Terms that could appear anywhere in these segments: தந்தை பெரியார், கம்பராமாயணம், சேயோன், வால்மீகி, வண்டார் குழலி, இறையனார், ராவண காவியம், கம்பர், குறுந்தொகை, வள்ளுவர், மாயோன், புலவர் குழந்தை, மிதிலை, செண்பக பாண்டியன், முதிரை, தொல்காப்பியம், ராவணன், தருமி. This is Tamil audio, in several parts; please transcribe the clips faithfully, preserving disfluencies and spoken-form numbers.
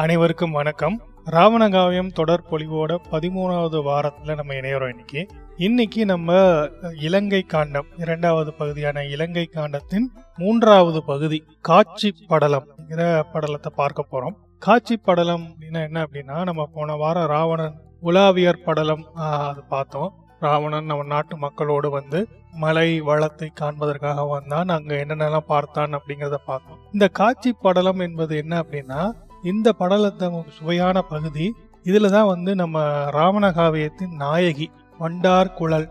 அனைவருக்கும் வணக்கம். ராவண காவியம் தொடர் பொலிவோட பதிமூணாவது வாரத்தில் நம்ம இணையறோம். இன்னைக்கு இன்னைக்கு நம்ம இலங்கை காண்டம் இரண்டாவது பகுதியான இலங்கை காண்டத்தின் மூன்றாவது பகுதி காட்சி படலம் என்கிற படலத்தை பார்க்க போறோம். காட்சி படலம் அப்படின்னா என்ன அப்படின்னா, நம்ம போன வாரம் ராவணன் உலாவியர் படலம் அது பார்த்தோம். ராவணன் நம்ம நாட்டு மக்களோடு வந்து மலை வளத்தை காண்பதற்காக வந்தான், அங்க என்னென்னலாம் பார்த்தான் அப்படிங்கிறத பார்த்தோம். இந்த காட்சி படலம் என்பது என்ன அப்படின்னா, இந்த படலத்தை சுவையான பகுதி. இதுலதான் வந்து நம்ம ராவண காவியத்தின் நாயகி வண்டார் குழல்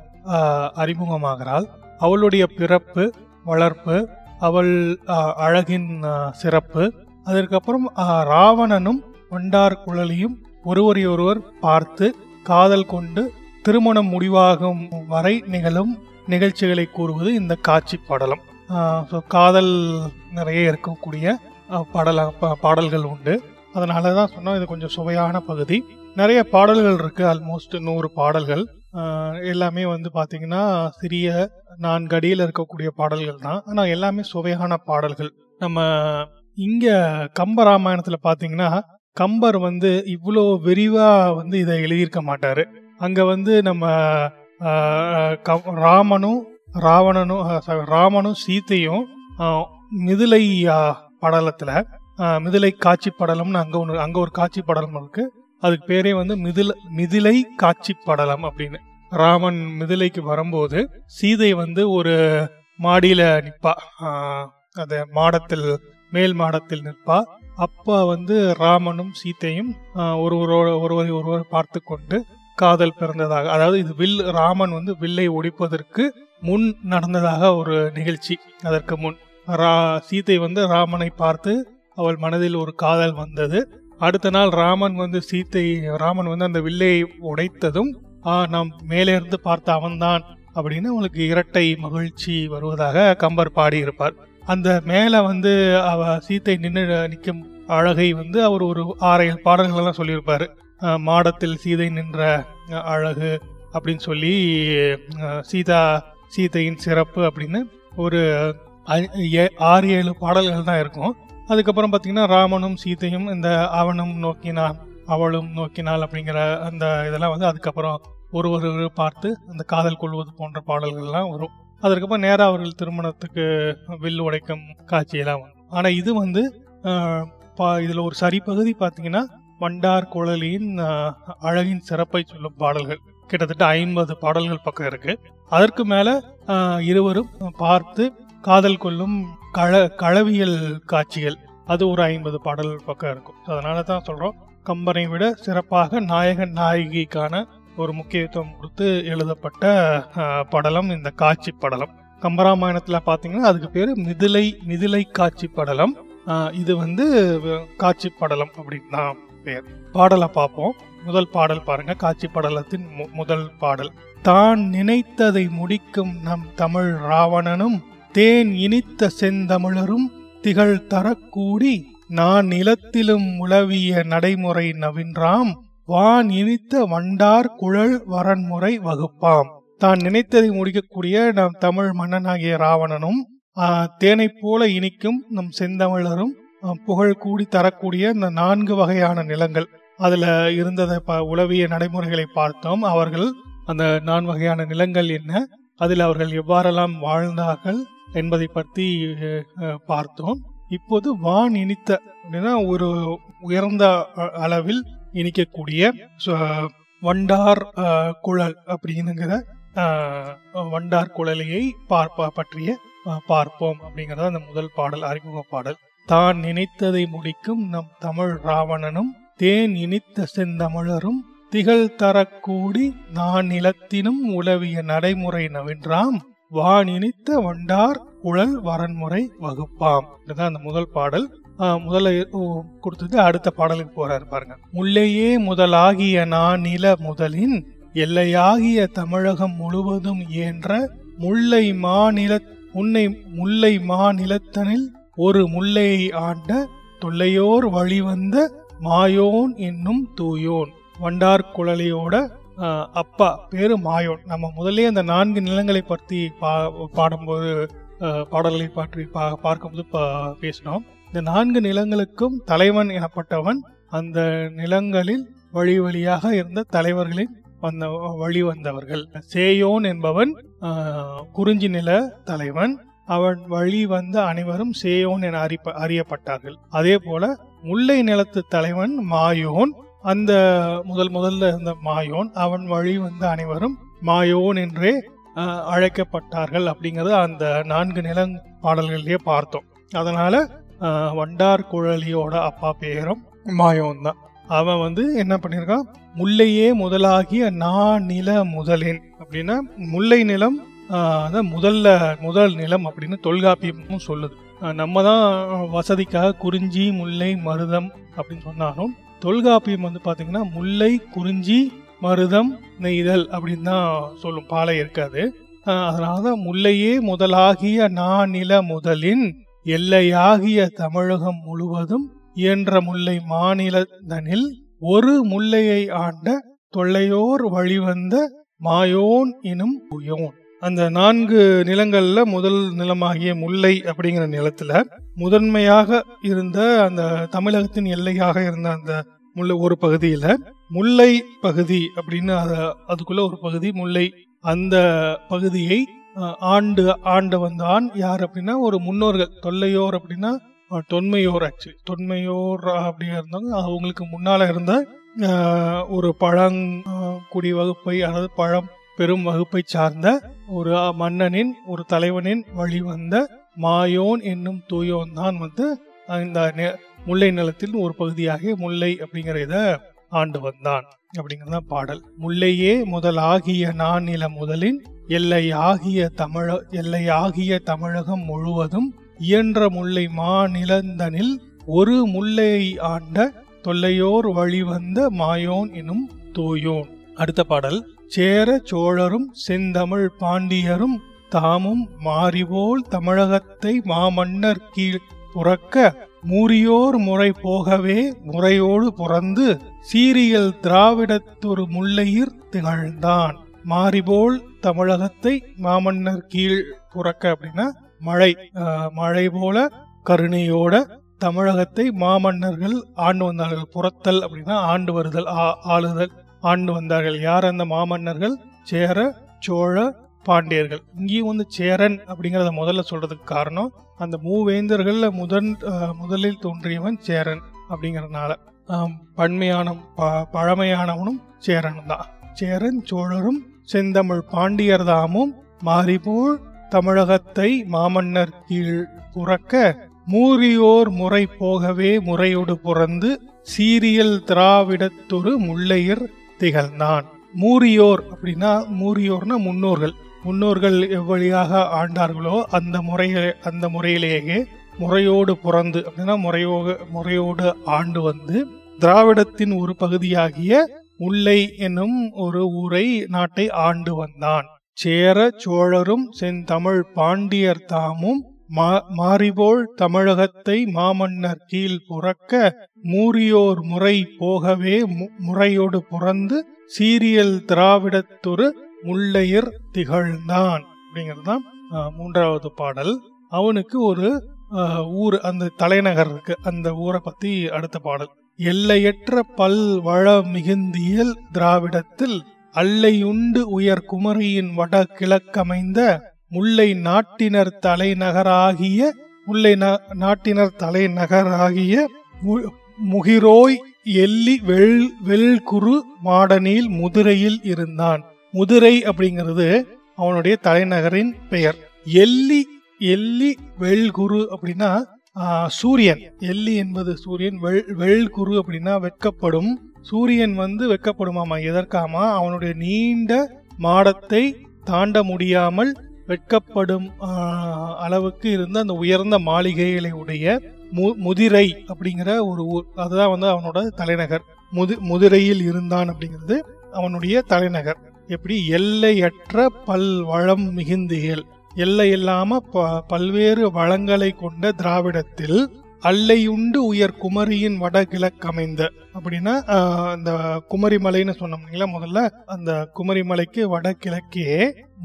அறிமுகமாகிறாள். அவளுடைய பிறப்பு, வளர்ப்பு, அவள் அழகின் சிறப்பு, அதற்கப்புறம் ராவணனும் வண்டார் குழலையும் ஒருவரையொருவர் பார்த்து காதல் கொண்டு திருமணம் முடிவாகும் வரை நிகழும் நிகழ்ச்சிகளை கூறுவது இந்த காட்சி படலம். காதல் நிறைய இருக்கக்கூடிய பாடல பாடல்கள் உண்டு. அதனால தான் சொன்னோம் இது கொஞ்சம் சுவையான பகுதி. நிறைய பாடல்கள் இருக்கு, ஆல்மோஸ்ட் நூறு பாடல்கள். எல்லாமே வந்து பார்த்தீங்கன்னா சிறிய நான்கு அடியில் இருக்கக்கூடிய பாடல்கள் தான், ஆனால் எல்லாமே சுவையான பாடல்கள். நம்ம இங்கே கம்பராமாயணத்தில் பார்த்தீங்கன்னா கம்பர் வந்து இவ்வளோ விரிவாக வந்து இதை எழுதியிருக்க மாட்டார். அங்கே வந்து நம்ம ராமனும் ராவணனும் ராமனும் சீத்தையும் மிதிலை படலத்துல மிதிலை காட்சி படலம்னு அங்க ஒன்று அங்க ஒரு காட்சி படலம் இருக்கு. அதுக்கு பேரே வந்து மிதில மிதிலை காட்சி படலம் அப்படின்னு. ராமன் மிதிலைக்கு வரும்போது சீதை வந்து ஒரு மாடியில நிற்பா, அது மாடத்தில் மேல் மாடத்தில் நிற்பா. அப்பா வந்து ராமனும் சீத்தையும் ஒருவரோட ஒருவரை ஒருவர் பார்த்து கொண்டு காதல் பிறந்ததாக, அதாவது இது வில் ராமன் வந்து வில்லை ஒடிப்பதற்கு முன் நடந்ததாக ஒரு நிகழ்ச்சி. அதற்கு முன் ரா சீதை வந்து ராமனை பார்த்து அவள் மனதில் ஒரு காதல் வந்தது. அடுத்த நாள் ராமன் வந்து சீத்தை ராமன் வந்து அந்த வில்லை உடைத்ததும் நாம் மேலே இருந்து பார்த்த அவன்தான் அப்படின்னு அவளுக்கு இரட்டை மகிழ்ச்சி வருவதாக கம்பர் பாடியிருப்பார். அந்த மேலே வந்து அவ சீத்தை நின்று நிற்கும் அழகை வந்து அவர் ஒரு ஆறு பாடல்கள்லாம் சொல்லியிருப்பார். மாடத்தில் சீதை நின்ற அழகு அப்படின்னு சொல்லி சீதா சீதையின் சிறப்பு அப்படின்னு ஒரு ஆறு ஏழு பாடல்கள் தான் இருக்கும். அதுக்கப்புறம் பார்த்தீங்கன்னா ராமனும் சீத்தையும் இந்த அவனும் நோக்கினான் அவளும் நோக்கினாள் அப்படிங்கிற அந்த இதெல்லாம் வந்து அதுக்கப்புறம் ஒருவர் பார்த்து அந்த காதல் கொள்வது போன்ற பாடல்கள்லாம் வரும். அதுக்கப்புறம் நேராக அவர்கள் திருமணத்துக்கு வில்லு உடைக்கும் காட்சியெல்லாம் வரும். ஆனால் இது வந்து இதில் ஒரு சரி பகுதி பார்த்தீங்கன்னா வண்டார் குழலியின் அழகின் சிறப்பை சொல்லும் பாடல்கள் கிட்டத்தட்ட ஐம்பது பாடல்கள் பக்கம் இருக்கு. அதற்கு மேலே இருவரும் பார்த்து காதல் கொள்ளும் கள களவியல் காட்சிகள் அது ஒரு ஐம்பது பாடல் பக்கம் இருக்கும். அதனால தான் சொல்கிறோம் கம்பரை விட சிறப்பாக நாயகன் நாயகிக்கான ஒரு முக்கியத்துவம் கொடுத்து எழுதப்பட்ட படலம் இந்த காட்சி படலம். கம்பராமாயணத்தில் பார்த்தீங்கன்னா அதுக்கு பேர் மிதிலை மிதிலை காட்சி படலம். இது வந்து காட்சி படலம் அப்படின்னு தான் பேர். பாடலை பார்ப்போம். முதல் பாடல் பாருங்க, காட்சி படலத்தின் முதல் பாடல். தான் நினைத்ததை முடிக்கும் நம் தமிழ் ராவணனும் தேன் இனித்த செந்தமிழரும் திகழ் தரக்கூடி நான் நிலத்திலும் உலவிய நடைமுறை நவின்றாம் வான் இனித்த வண்டார் குழல் வரன்முறை வகுப்பாம். தான் நினைத்ததை முடிக்கக்கூடிய நம் தமிழ் மன்னனாகிய ராவணனும் தேனை போல இனிக்கும் நம் செந்தமிழரும் புகழ் கூடி தரக்கூடிய இந்த நான்கு வகையான நிலங்கள் அதுல இருந்ததை உலவிய நடைமுறைகளை பார்த்தோம். அவர்கள் அந்த நான்கு வகையான நிலங்கள் என்ன, அதில் அவர்கள் எவ்வாறெல்லாம் வாழ்ந்தார்கள் என்பதை பற்றி பார்த்தோம். இப்போது வான் இனித்த அப்படின்னா ஒரு உயர்ந்த அளவில் இனிக்கக்கூடிய வண்டார் குழல் அப்படிங்கிற வண்டார் குழலையை பார்ப்பா பற்றிய பார்ப்போம் அப்படிங்கிறத அந்த முதல் பாடல், அறிமுக பாடல். தான் நினைத்ததை முடிக்கும் நம் தமிழ் ராவணனும் தேன் இனித்த செந்தமிழரும் திகழ் தரக்கூடி நான் நிலத்தினும் உலவிய நடைமுறை நவின்றாம் வான் இனித்த வண்டார் குழல் வரன்முறை வகுப்பாம். இதுதான் அந்த முதல் பாடல். முதல கொடுத்தது. அடுத்த பாடலுக்கு போறாரு பாருங்க. முல்லையே முதலாகிய நான் நில முதலின் எல்லையாகிய தமிழகம் முழுவதும் இயன்ற முல்லை மாநில உன்னை முல்லை மாநிலத்தனில் ஒரு முல்லையை ஆண்ட தொல்லையோர் வழிவந்த மாயோன் என்னும் தூயோன். வண்டார் குழலியோட அப்பா பேரு மாயோன். நம்ம முதலே அந்த நான்கு நிலங்களை பற்றி பா பாடும்போது பாடல்களை பற்றி பா பார்க்கும்போது பா பேசினோம். இந்த நான்கு நிலங்களுக்கும் தலைவன் எனப்பட்டவன். அந்த நிலங்களில் வழி வழியாக இருந்த தலைவர்களின் வந்த வழி வந்தவர்கள். சேயோன் என்பவன் குறிஞ்சி நில தலைவன். அவன் வழி வந்த அனைவரும் சேயோன் என அறியப்பட்டார்கள். அதே போல முல்லை நிலத்து தலைவன் மாயோன். அந்த முதல் முதல்ல இருந்த மாயோன், அவன் வழி வந்த அனைவரும் மாயோன் என்றே அழைக்கப்பட்டார்கள் அப்படிங்கறது அந்த நான்கு நில பாடல்களிலேயே பார்த்தோம். அதனால வண்டார் குழலியோட அப்பா பேரும் மாயோன் தான். அவன் வந்து என்ன பண்ணியிருக்கான், முல்லையே முதலாகிய நா நில முதலின் அப்படின்னா முல்லை நிலம் அதான் முதல்ல முதல் நிலம் அப்படின்னு தொல்காப்பியமும் சொல்லுது. நம்ம தான் வசதிக்காக குறிஞ்சி முல்லை மருதம் அப்படின்னு சொன்னாலும் தொல்காப்பியம் வந்து பார்த்தீங்கன்னா முல்லை குறிஞ்சி மருதம் நெய்தல் அப்படின்னு தான் சொல்லும், பாலை இருக்காது. அதனால்தான் முல்லையே முதலாகிய நா நில முதலின் எல்லையாகிய தமிழகம் முழுவதும் இயன்ற முல்லை மாநிலத்தனில் ஒரு முல்லையை ஆண்ட தொல்லையோர் வழிவந்த மாயோன் எனும் புயோன். அந்த நான்கு நிலங்கள்ல முதல் நிலமாகிய முல்லை அப்படிங்கிற நிலத்துல முதன்மையாக இருந்த அந்த தமிழகத்தின் எல்லையாக இருந்த அந்த முல்லை ஒரு பகுதியில முல்லை பகுதி அப்படின்னு அதுக்குள்ள ஒரு பகுதி முல்லை, அந்த பகுதியை ஆண்டு ஆண்டு வந்தான் யார் அப்படின்னா ஒரு முன்னோர்கள். தொல்லையோர் அப்படின்னா தொன்மையோர், ஆக்சுவலி தொன்மையோர் அப்படியே இருந்தாங்க. அவங்களுக்கு முன்னால இருந்த ஒரு பழங்குடி வகுப்பை அல்லது பழம் பெரும் வகுப்பை சார்ந்த ஒரு மன்னனின் ஒரு தலைவனின் வழிவந்த மாயோன் என்னும் தூயோன் தான் வந்து இந்த முல்லை நிலத்தில் ஒரு பகுதியாக முல்லை அப்படிங்கிற இத ஆண்டு வந்தான் அப்படிங்கிறத பாடல். முல்லையே முதலாகிய நாநில முதலின் எல்லையாகிய தமிழ எல்லையாகிய தமிழகம் முழுவதும் இயன்ற முல்லை மாநிலந்தனில் ஒரு முல்லையை ஆண்ட தொல்லையோர் வழிவந்த மாயோன் எனும் தூயோன். அடுத்த பாடல். சேர சோழரும் செந்தமிழ் பாண்டியரும் தாமும் மாறிபோல் தமிழகத்தை மாமன்னர் கீழ் புறக்க மூரியோர் முறை போகவே முறையோடு புறந்து சீரியல் திராவிடத்தொரு முல்லையிற் திகழ்ந்தான். மாறிபோல் தமிழகத்தை மாமன்னர் கீழ் புறக்க அப்படின்னா மழை மழை போல கருணையோட தமிழகத்தை மாமன்னர்கள் ஆண்டு வந்தார்கள். புறத்தல் அப்படின்னா ஆண்டு வருதல், ஆளுதல், ஆண்டு வந்தார்கள். யார் அந்த மாமன்னர்கள்? சேர சோழ பாண்டியர்கள். இங்கேயும் வந்து சேரன் அப்படிங்கறத முதல்ல சொல்றதுக்கு காரணம் அந்த மூவேந்தர்கள்ல முதன் முதலில் தோன்றியவன் சேரன் அப்படிங்கறதுனால பண்மையான பழமையானவனும் சேரன் தான். சேரன் சோழரும் செந்தமிழ் பாண்டியர் தாமும் மாறிபோல் தமிழகத்தை மாமன்னர் கீழ் புறக்க மூரியோர் முறை போகவே முறையோடு புறந்து சீரியல் திராவிடத்தொரு முல்லையர் திகழ்ந்தான். மூரியோர் அப்படின்னா மூரியோர்னா முன்னோர்கள். முன்னோர்கள் எவ்வழியாக ஆண்டார்களோ அந்த முறைய அந்த முறையிலேயே முறையோடு புறந்து அப்படின்னா முறையோக முறையோடு ஆண்டு வந்து திராவிடத்தின் ஒரு பகுதியாகிய முல்லை என்னும் ஒரு ஊரை நாட்டை ஆண்டு வந்தான். சேர சோழரும் செந்தமிழ் பாண்டியர் தாமும் மாறிபோல் தமிழகத்தை மாமன்னர் கீழ் புறக்க மூரியோர் முறை போகவே முறையோடு புறந்து சீரியல் திராவிடத்தொரு முல்லையர் திகழ்ந்தான் அப்படிங்கறதுதான் மூன்றாவது பாடல். அவனுக்கு ஒரு ஊர், அந்த தலைநகர் இருக்கு. அந்த ஊரை பத்தி அடுத்த பாடல். எல்லையற்ற பல் வள மிகுந்தியல் திராவிடத்தில் அல்லையுண்டு உயர் குமரியின் வட கிழக்கமைந்த முல்லை நாட்டினர் தலைநகராகிய முல்லை நாட்டினர் தலைநகராகிய முகிரோய் எல்லி வெள் வெள்குரு மாடனில் முதிரையில் இருந்தான். முதிரை அப்படிங்கிறது அவனுடைய தலைநகரின் பெயர். எல்லி எல்லி வெள்குரு அப்படின்னா சூரியன். எல்லி என்பது சூரியன். வெள் வெள்குரு அப்படின்னா வெட்கப்படும். சூரியன் வந்து வெட்கப்படுமாமா, எதற்காமா? அவனுடைய நீண்ட மாடத்தை தாண்ட முடியாமல் வெட்கப்படும் அளவுக்கு இருந்த அந்த உயர்ந்த மாளிகைகளை உடைய முதிரை அப்படிங்கிற ஒரு ஊர். அதுதான் வந்து அவனோட தலைநகர். முதி முதிரையில் இருந்தான் அப்படிங்கிறது அவனுடைய தலைநகர். எப்படி எல்லையற்ற பல் வளம் மிகுந்தியல், எல்லை இல்லாம பல்வேறு வளங்களை கொண்ட திராவிடத்தில் அல்லையுண்டு உயர் குமரியின் வட கிழக்கமைந்த அப்படின்னா அந்த குமரிமலைன்னு சொன்னோம்ல முதல்ல, அந்த குமரிமலைக்கு வட கிழக்கே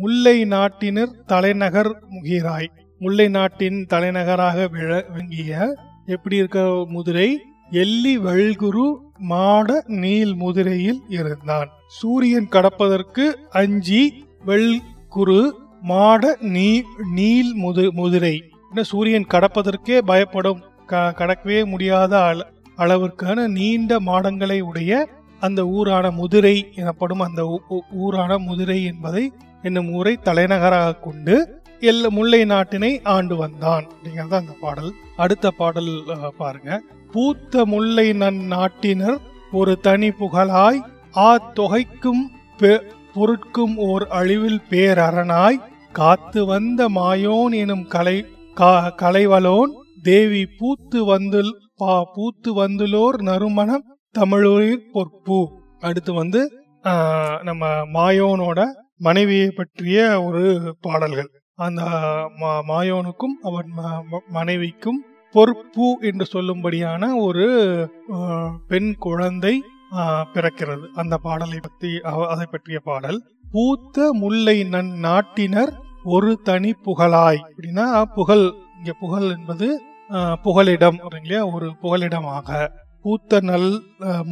முல்லை நாட்டினர் தலைநகர் முகிராய், முல்லை நாட்டின் தலைநகராக விளங்கிய எப்படி இருக்க முதிரை? எல்லி வல்குரு மாட நீல் முதிரையில் இருந்தான். சூரியன் கடப்பதற்கு அஞ்சி வெள்குரு மாட நீ நீல் முது முதிரை சூரியன் கடப்பதற்கே பயப்படும், கடக்கவே முடியாத அளவிற்கான நீண்ட மாடங்களை உடைய அந்த ஊரான முதிரை எனப்படும் அந்த ஊரான முதிரை என்பதை என்னும் ஊரை தலைநகராக கொண்டு எல்ல முல்லை நாட்டினை ஆண்டு வந்தான் அப்படிங்கிறது அந்த பாடல். அடுத்த பாடல் பாருங்க. பூத்த முல்லை நன் நாட்டினர் ஒரு தனி புகழாய் ஆ தொகைக்கும் பொருட்கும் ஓர் அழிவில் பேரரணாய் காத்து வந்த மாயோன் எனும் கலை கலைவலோன் தேவி பூத்து வந்து பா பூத்து வந்துலோர் நறுமணம் தமிழூரில் பொற்பூ. அடுத்து வந்து நம்ம மாயோனோட மனைவியை பற்றிய ஒரு பாடல்கள். அந்த மாயோனுக்கும் அவன் மனைவிக்கும் பொற்பூ என்று சொல்லும்படியான ஒரு பெண் குழந்தை பிறக்கிறது. அந்த பாடலை பற்றி அதை பற்றிய பாடல். பூத்த முல்லை நன் நாட்டினர் ஒரு தனி புகழாய் அப்படின்னா புகழ், இங்க புகழ் என்பது புகலிடம் இல்லையா, ஒரு புகலிடமாக. பூத்த நல்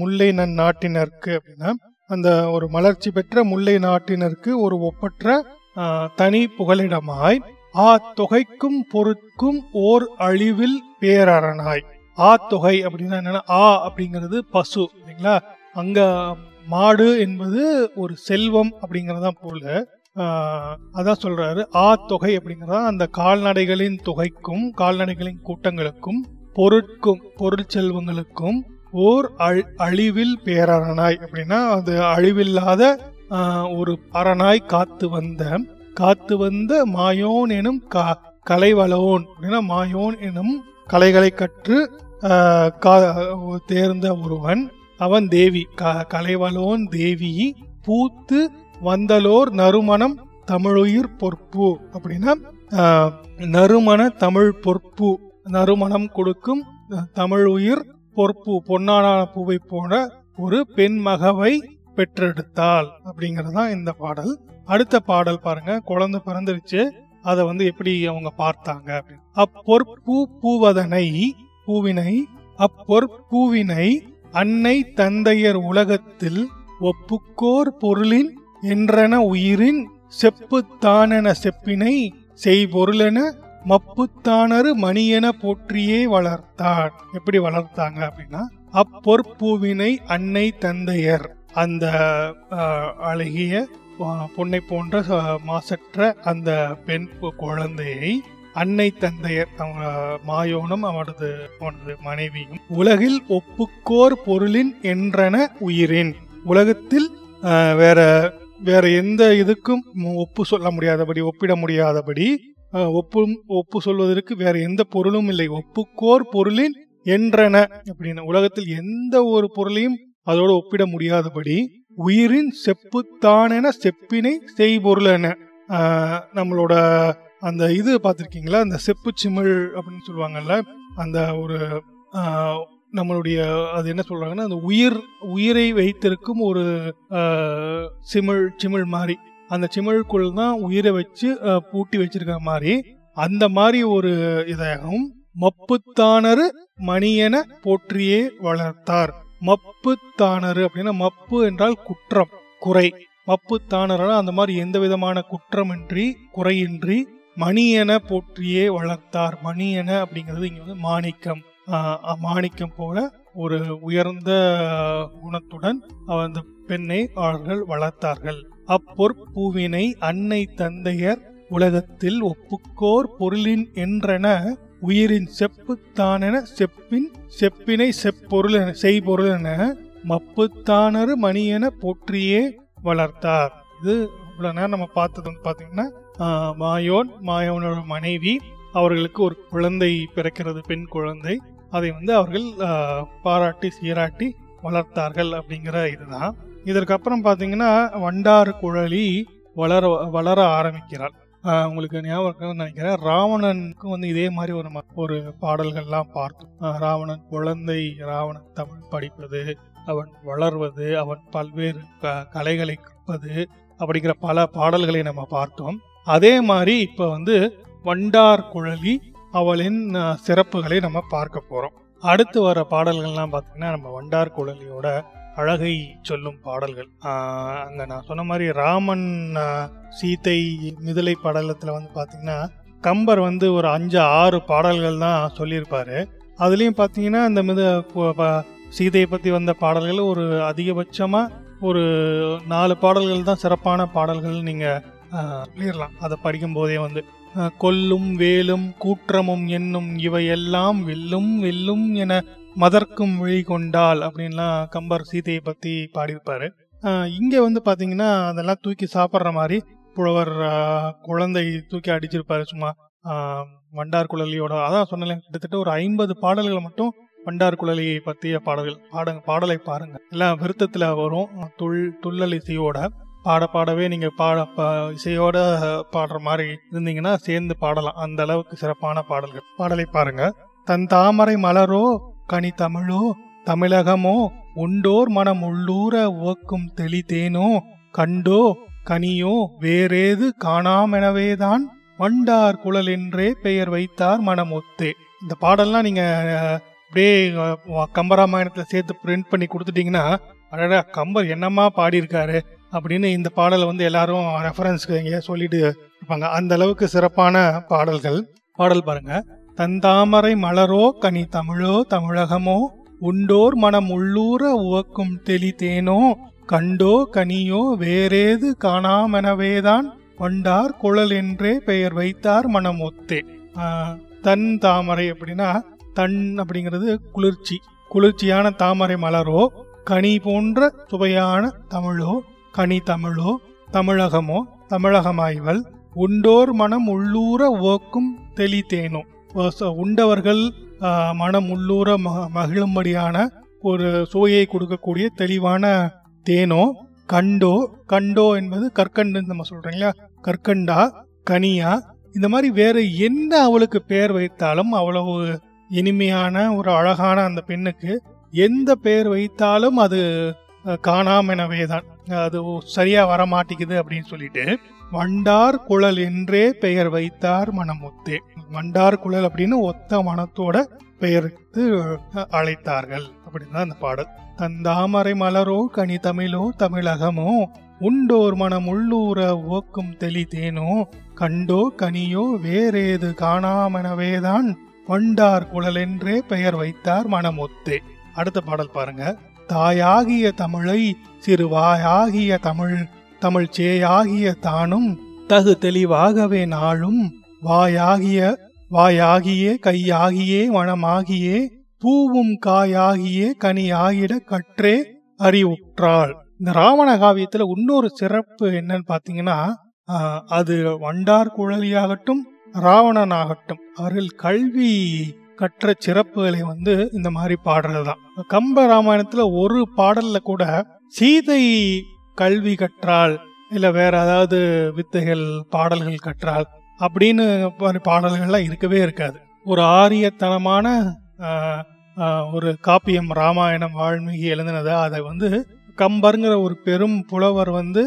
முல்லை நன் நாட்டினருக்கு அப்படின்னா அந்த ஒரு மலர்ச்சி பெற்ற முல்லை நாட்டினருக்கு ஒரு ஒப்பற்ற தனி புகலிடமாய் ஆ தொகைக்கும் பொருட்கும் ஓர் அழிவில் பேரரணாய். ஆ தொகை அப்படின்னா என்னன்னா ஆ அப்படிங்கிறது பசு இல்லைங்களா, அங்க மாடு என்பது ஒரு செல்வம் அப்படிங்கறதான் பொருள். அதான் சொல்றாரு ஆ தொகை அப்படிங்கிறதா அந்த கால்நடைகளின் தொகைக்கும் கால்நடைகளின் கூட்டங்களுக்கும் பொருட்கும் பொருள் செல்வங்களுக்கும் ஓர் அழிவில் பேரணாய் அப்படின்னா அது அழிவில்லாத ஒரு அரணாய் காத்து வந்த காத்து வந்த மாயோன் எனும் கலைவலோன் அப்படின்னா மாயோன் எனும் கலைகளை கற்று தேர்ந்த ஒருவன் அவன் தேவி கலைவலோன் தேவி பூத்து வந்தலோர் நறுமணம் தமிழுயிர் பொற்பு அப்படின்னா நறுமண தமிழ் பொற்பு, நறுமணம் கொடுக்கும் தமிழுயிர் பொற்பு பொன்னான பூவை போன ஒரு பெண் மகவை பெற்றெடுத்தாள் அப்படிங்கறதுதான் இந்த பாடல். அடுத்த பாடல் பாருங்க. குழந்தை பிறந்துருச்சு, அதை வந்து எப்படி அவங்க பார்த்தாங்க. அப்பொற்பூ பூவதனை பூவினை அப்பொற்பூவினை அன்னை தந்தையர் உலகத்தில் ஒப்புக்கோர் பொருளின் என்றன உயிரின் செப்புத்தானென செப்பினை செய்பொருளென மப்புத்தானரு மணியென போற்றியே வளர்த்தான். எப்படி வளர்த்தாங்க அப்படின்னா அப்பொற்பூவினை அன்னை தந்தையர் அந்த அழகிய பொன்னை போன்ற மாசற்ற அந்த பெண் குழந்தையை அன்னை தந்தையர் அவங்க மாயோனும் அவனது அவனது மனைவியும் உலகில் ஒப்புக்கோர் பொருளின் என்றன உயிரின், உலகத்தில் வேற வேற எந்த இதுக்கும் ஒப்பு சொல்ல முடியாதபடி ஒப்பிட முடியாதபடி ஒப்பு ஒப்பு சொல்வதற்கு வேற எந்த பொருளும் இல்லை, ஒப்புக்கோர் பொருளின் என்றன அப்படின்னு உலகத்தில் எந்த ஒரு பொருளையும் அதோடு ஒப்பிட முடியாதபடி உயிரின் செப்புத்தானென செப்பினை செய்பொருள் என. நம்மளோட அந்த இது பார்த்துருக்கீங்களா, அந்த செப்பு சிமிழ் அப்படின்னு சொல்லுவாங்கல்ல, அந்த ஒரு நம்மளுடைய அது என்ன சொல்றாங்கன்னா அந்த உயிர் உயிரை வைத்திருக்கும் ஒரு சிமிழ் சிமிழ் மாதிரி அந்த சிமிழ்குள் தான் உயிரை வச்சு பூட்டி வச்சிருக்க மாதிரி அந்த மாதிரி ஒரு இதாகவும் மப்புத்தானரு மணியென போற்றியே வளர்த்தார். மப்புத்தானரு அப்படின்னா மப்பு என்றால் குற்றம் குறை, மப்புத்தானருனா அந்த மாதிரி எந்த விதமான குற்றமின்றி குறையின்றி மணியென போற்றியே வளர்த்தார். மணியென அப்படிங்கிறது இங்க வந்து மாணிக்கம் மாணிக்கம் போல ஒரு உயர்ந்த குணத்துடன் அந்த பெண்ணை அவர்கள் வளர்த்தார்கள். அப்பொற்பூவினை அன்னை தந்தையர் உலகத்தில் ஒப்புக்கோர் பொருளின் என்றன உயிரின் செப்புத்தானென செப்பின் செப்பினை செப்பொருள் செய்பொருள் என மப்புத்தானரு மணியென போற்றியே வளர்த்தார். இது இவ்வளவு நேரம் நம்ம பார்த்தது வந்து பாத்தீங்கன்னா மாயோன் மாயோனோட மனைவி அவர்களுக்கு ஒரு குழந்தை பிறக்கிறது, பெண் குழந்தை, அதை வந்து அவர்கள் பாராட்டி சீராட்டி வளர்த்தார்கள் அப்படிங்கிற இதுதான். இதற்கப்புறம் பார்த்தீங்கன்னா வண்டாறு குழலி வளர வளர ஆரம்பிக்கிறாள். உங்களுக்கு ஞாபகம் நினைக்கிறேன், ராவணனுக்கு வந்து இதே மாதிரி ஒரு ஒரு பாடல்கள்லாம் பார்த்தோம். ராவணன் குழந்தை, ராவணன் தமிழ் படிப்பது, அவன் வளர்வது, அவன் பல்வேறு கலைகளை கற்பது அப்படிங்கிற பல பாடல்களை நம்ம பார்த்தோம். அதே மாதிரி இப்போ வந்து வண்டார் குழலி அவளின் சிறப்புகளை நம்ம பார்க்க போகிறோம். அடுத்து வர பாடல்கள்லாம் பார்த்தீங்கன்னா நம்ம வண்டார் குழலியோட அழகை சொல்லும் பாடல்கள். அங்கே நான் சொன்ன மாதிரி ராமன் சீத்தை மிதிலை பாடலத்தில் வந்து பார்த்தீங்கன்னா கம்பர் வந்து ஒரு அஞ்சு ஆறு பாடல்கள் தான் சொல்லியிருப்பார். அதுலேயும் பார்த்தீங்கன்னா இந்த மித சீதையை பற்றி வந்த பாடல்கள் ஒரு அதிகபட்சமாக ஒரு நாலு பாடல்கள் தான் சிறப்பான பாடல்கள் நீங்கள் சொல்லிடலாம். அதை படிக்கும்போதே வந்து கொல்லும் வேலும் கூற்றமும் என்னும் இவையெல்லாம் வில்லும் வில்லும் என மதர்க்கும் விழி கொண்டாள் அப்படின்லாம் கம்பர் சீதையை பற்றி பாடியிருப்பார். இங்கே வந்து பார்த்தீங்கன்னா அதெல்லாம் தூக்கி சாப்பிட்ற மாதிரி புலவர் குழந்தை தூக்கி அடிச்சிருப்பாரு சும்மா. வண்டார் குழலியோட அதான் சொன்னேன், கிட்டத்தட்ட ஒரு ஐம்பது பாடல்கள் மட்டும் வண்டார் குழலியை பற்றிய பாடல்கள். பாட பாடலை பாருங்கள், எல்லாம் விருத்தத்தில் வரும் துள் துள்ளல் இசையோட பாட பாடவே நீங்கள் பாட இசையோட பாடுற மாதிரி இருந்தீங்கன்னா சேர்ந்து பாடலாம். அந்த அளவுக்கு சிறப்பான பாடல்கள். பாடலை பாருங்க. தன் தாமரை மலரோ கனி தமிழோ தமிழகமோ உண்டோர் மனம் உள்ளூர உவக்கும் தெளிதேனோ கண்டோ கனியோ வேறேது காணாமெனவேதான் வண்டார் குழல் என்றே பெயர் வைத்தார் மனமொத்தே. இந்த பாடல்லாம் நீங்க அப்படியே கம்பராமாயணத்துல சேர்த்து பிரிண்ட் பண்ணி கொடுத்துட்டீங்கன்னா அடடா கம்பர் என்னமா பாடியிருக்காரு அப்படின்னு இந்த பாடலை வந்து எல்லாரும் ரெஃபரன்ஸ்க்கு இங்கே சொல்லிட்டு இருப்பாங்க. அந்த அளவுக்கு சிறப்பான பாடல்கள். பாடல் பாருங்க. தந்தாமரை மலரோ கனி தமிழோ தமிழகமோ உண்டோர் மனம் உள்ளூர உவக்கும் தெளிதேனோ கண்டோ கனியோ வேறேது காணாமெனவேதான் வண்டார் குழல் என்றே பெயர் வைத்தார் மனமொத்தே. தன் தாமரை அப்படின்னா தன் அப்படிங்கிறது குளிர்ச்சி, குளிர்ச்சியான தாமரை மலரோ கனி போன்ற சுவையான தமிழோ கனி தமிழோ தமிழகமோ தமிழகமாய்வள் உண்டோர் மனம் உள்ளூர ஓக்கும் தெளிதேனோ உண்டவர்கள் மனம் உள்ளூர மகிழும்படியான ஒரு சுவையை கொடுக்கக்கூடிய தெளிவான தேனோ கண்டோ கண்டோ என்பது கற்கண்டு நம்ம சொல்றீங்களா, கற்கண்டா கனியா இந்த மாதிரி வேற எந்த அவளுக்கு பெயர் வைத்தாலும் அவ்வளவு இனிமையான ஒரு அழகான அந்த பெண்ணுக்கு எந்த பெயர் வைத்தாலும் அது காணாமெனவே தான், அது சரியா வரமாட்டேங்குது அப்படின்னு சொல்லிட்டு வண்டார் குழல் என்றே பெயர் வைத்தார் மனமொத்தே. வண்டார் குழல் அப்படின்னு ஒத்த மனத்தோட பெயர்த்து அழைத்தார்கள் அப்படின்னு தான் அந்த பாடல். தந்தாமரை மலரோ கனி தமிழோ தமிழகமோ உண்டோர் மனம் உள்ளூர ஓக்கும் தெளிதேனோ கண்டோ கனியோ வேறேது காணாமெனவேதான் வண்டார் குழல் என்றே பெயர் வைத்தார் மனமொத்தே. அடுத்த பாடல் பாருங்க. தாயாகிய தமிழை சிறுவாயாகிய தமிழ் தமிழ்ச்சேயாகிய தானும் தகு தெளிவாகவே நாளும் வாயாகிய வாயாகியே கையாகியே வனமாகியே பூவும் காயாகியே கனியாகிட கற்றே அறிவுற்றாள். இந்த ராவண காவியத்துல இன்னொரு சிறப்பு என்னன்னு பாத்தீங்கன்னா அது வண்டார் குழலியாகட்டும் ராவணன் ஆகட்டும் அவர்கள் கல்வி கற்ற சிறப்புகளை வந்து இந்த மாதிரி பாடுறதுதான். கம்பராமாயணத்துல ஒரு பாடல்ல கூட சீதை கல்வி கற்றாள் இல்ல வேற ஏதாவது வித்தைகள் பாடல்கள் கற்றாள் அப்படின்னு பாடல்கள்லாம் இருக்கவே இருக்காது. ஒரு ஆரியத்தனமான ஒரு காப்பியம் ராமாயணம் வால்மீகி எழுதினதா அதை வந்து கம்பருங்கிற ஒரு பெரும் புலவர் வந்து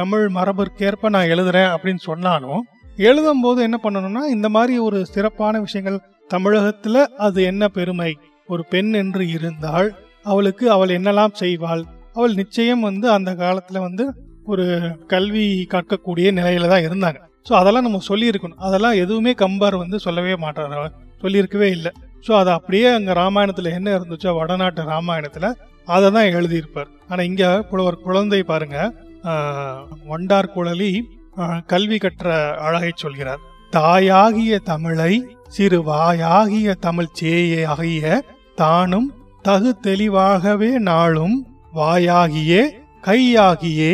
தமிழ் மரபிற்கேற்ப நான் எழுதுறேன் அப்படின்னு சொன்னாலும் எழுதும் போது என்ன பண்ணணும்னா இந்த மாதிரி ஒரு சிறப்பான விஷயங்கள் தமிழகத்துல அது என்ன பெருமை, ஒரு பெண் என்று இருந்தால் அவளுக்கு அவள் என்னெல்லாம் செய்வாள், அவள் நிச்சயம் வந்து அந்த காலத்துல வந்து ஒரு கல்வி கற்கக்கூடிய நிலையில தான் இருந்தாங்க. ஸோ அதெல்லாம் நம்ம சொல்லியிருக்கணும். அதெல்லாம் எதுவுமே கம்பர் வந்து சொல்லவே மாட்டாரு, சொல்லியிருக்கவே இல்லை. ஸோ அதை அப்படியே அங்கே ராமாயணத்துல என்ன இருந்துச்சோ வடநாட்டு ராமாயணத்துல அதை தான் எழுதியிருப்பார். ஆனால் இங்கே புலவர் குழந்தை பாருங்க, வண்டார் குழலி கல்வி கற்ற அழகை சொல்கிறார். தாயாகிய தமிழை சிறு வாயாகிய தமிழ் சேயாகிய தானும் தகு தெளிவாகவே நாளும் வாயாகியே கையாகியே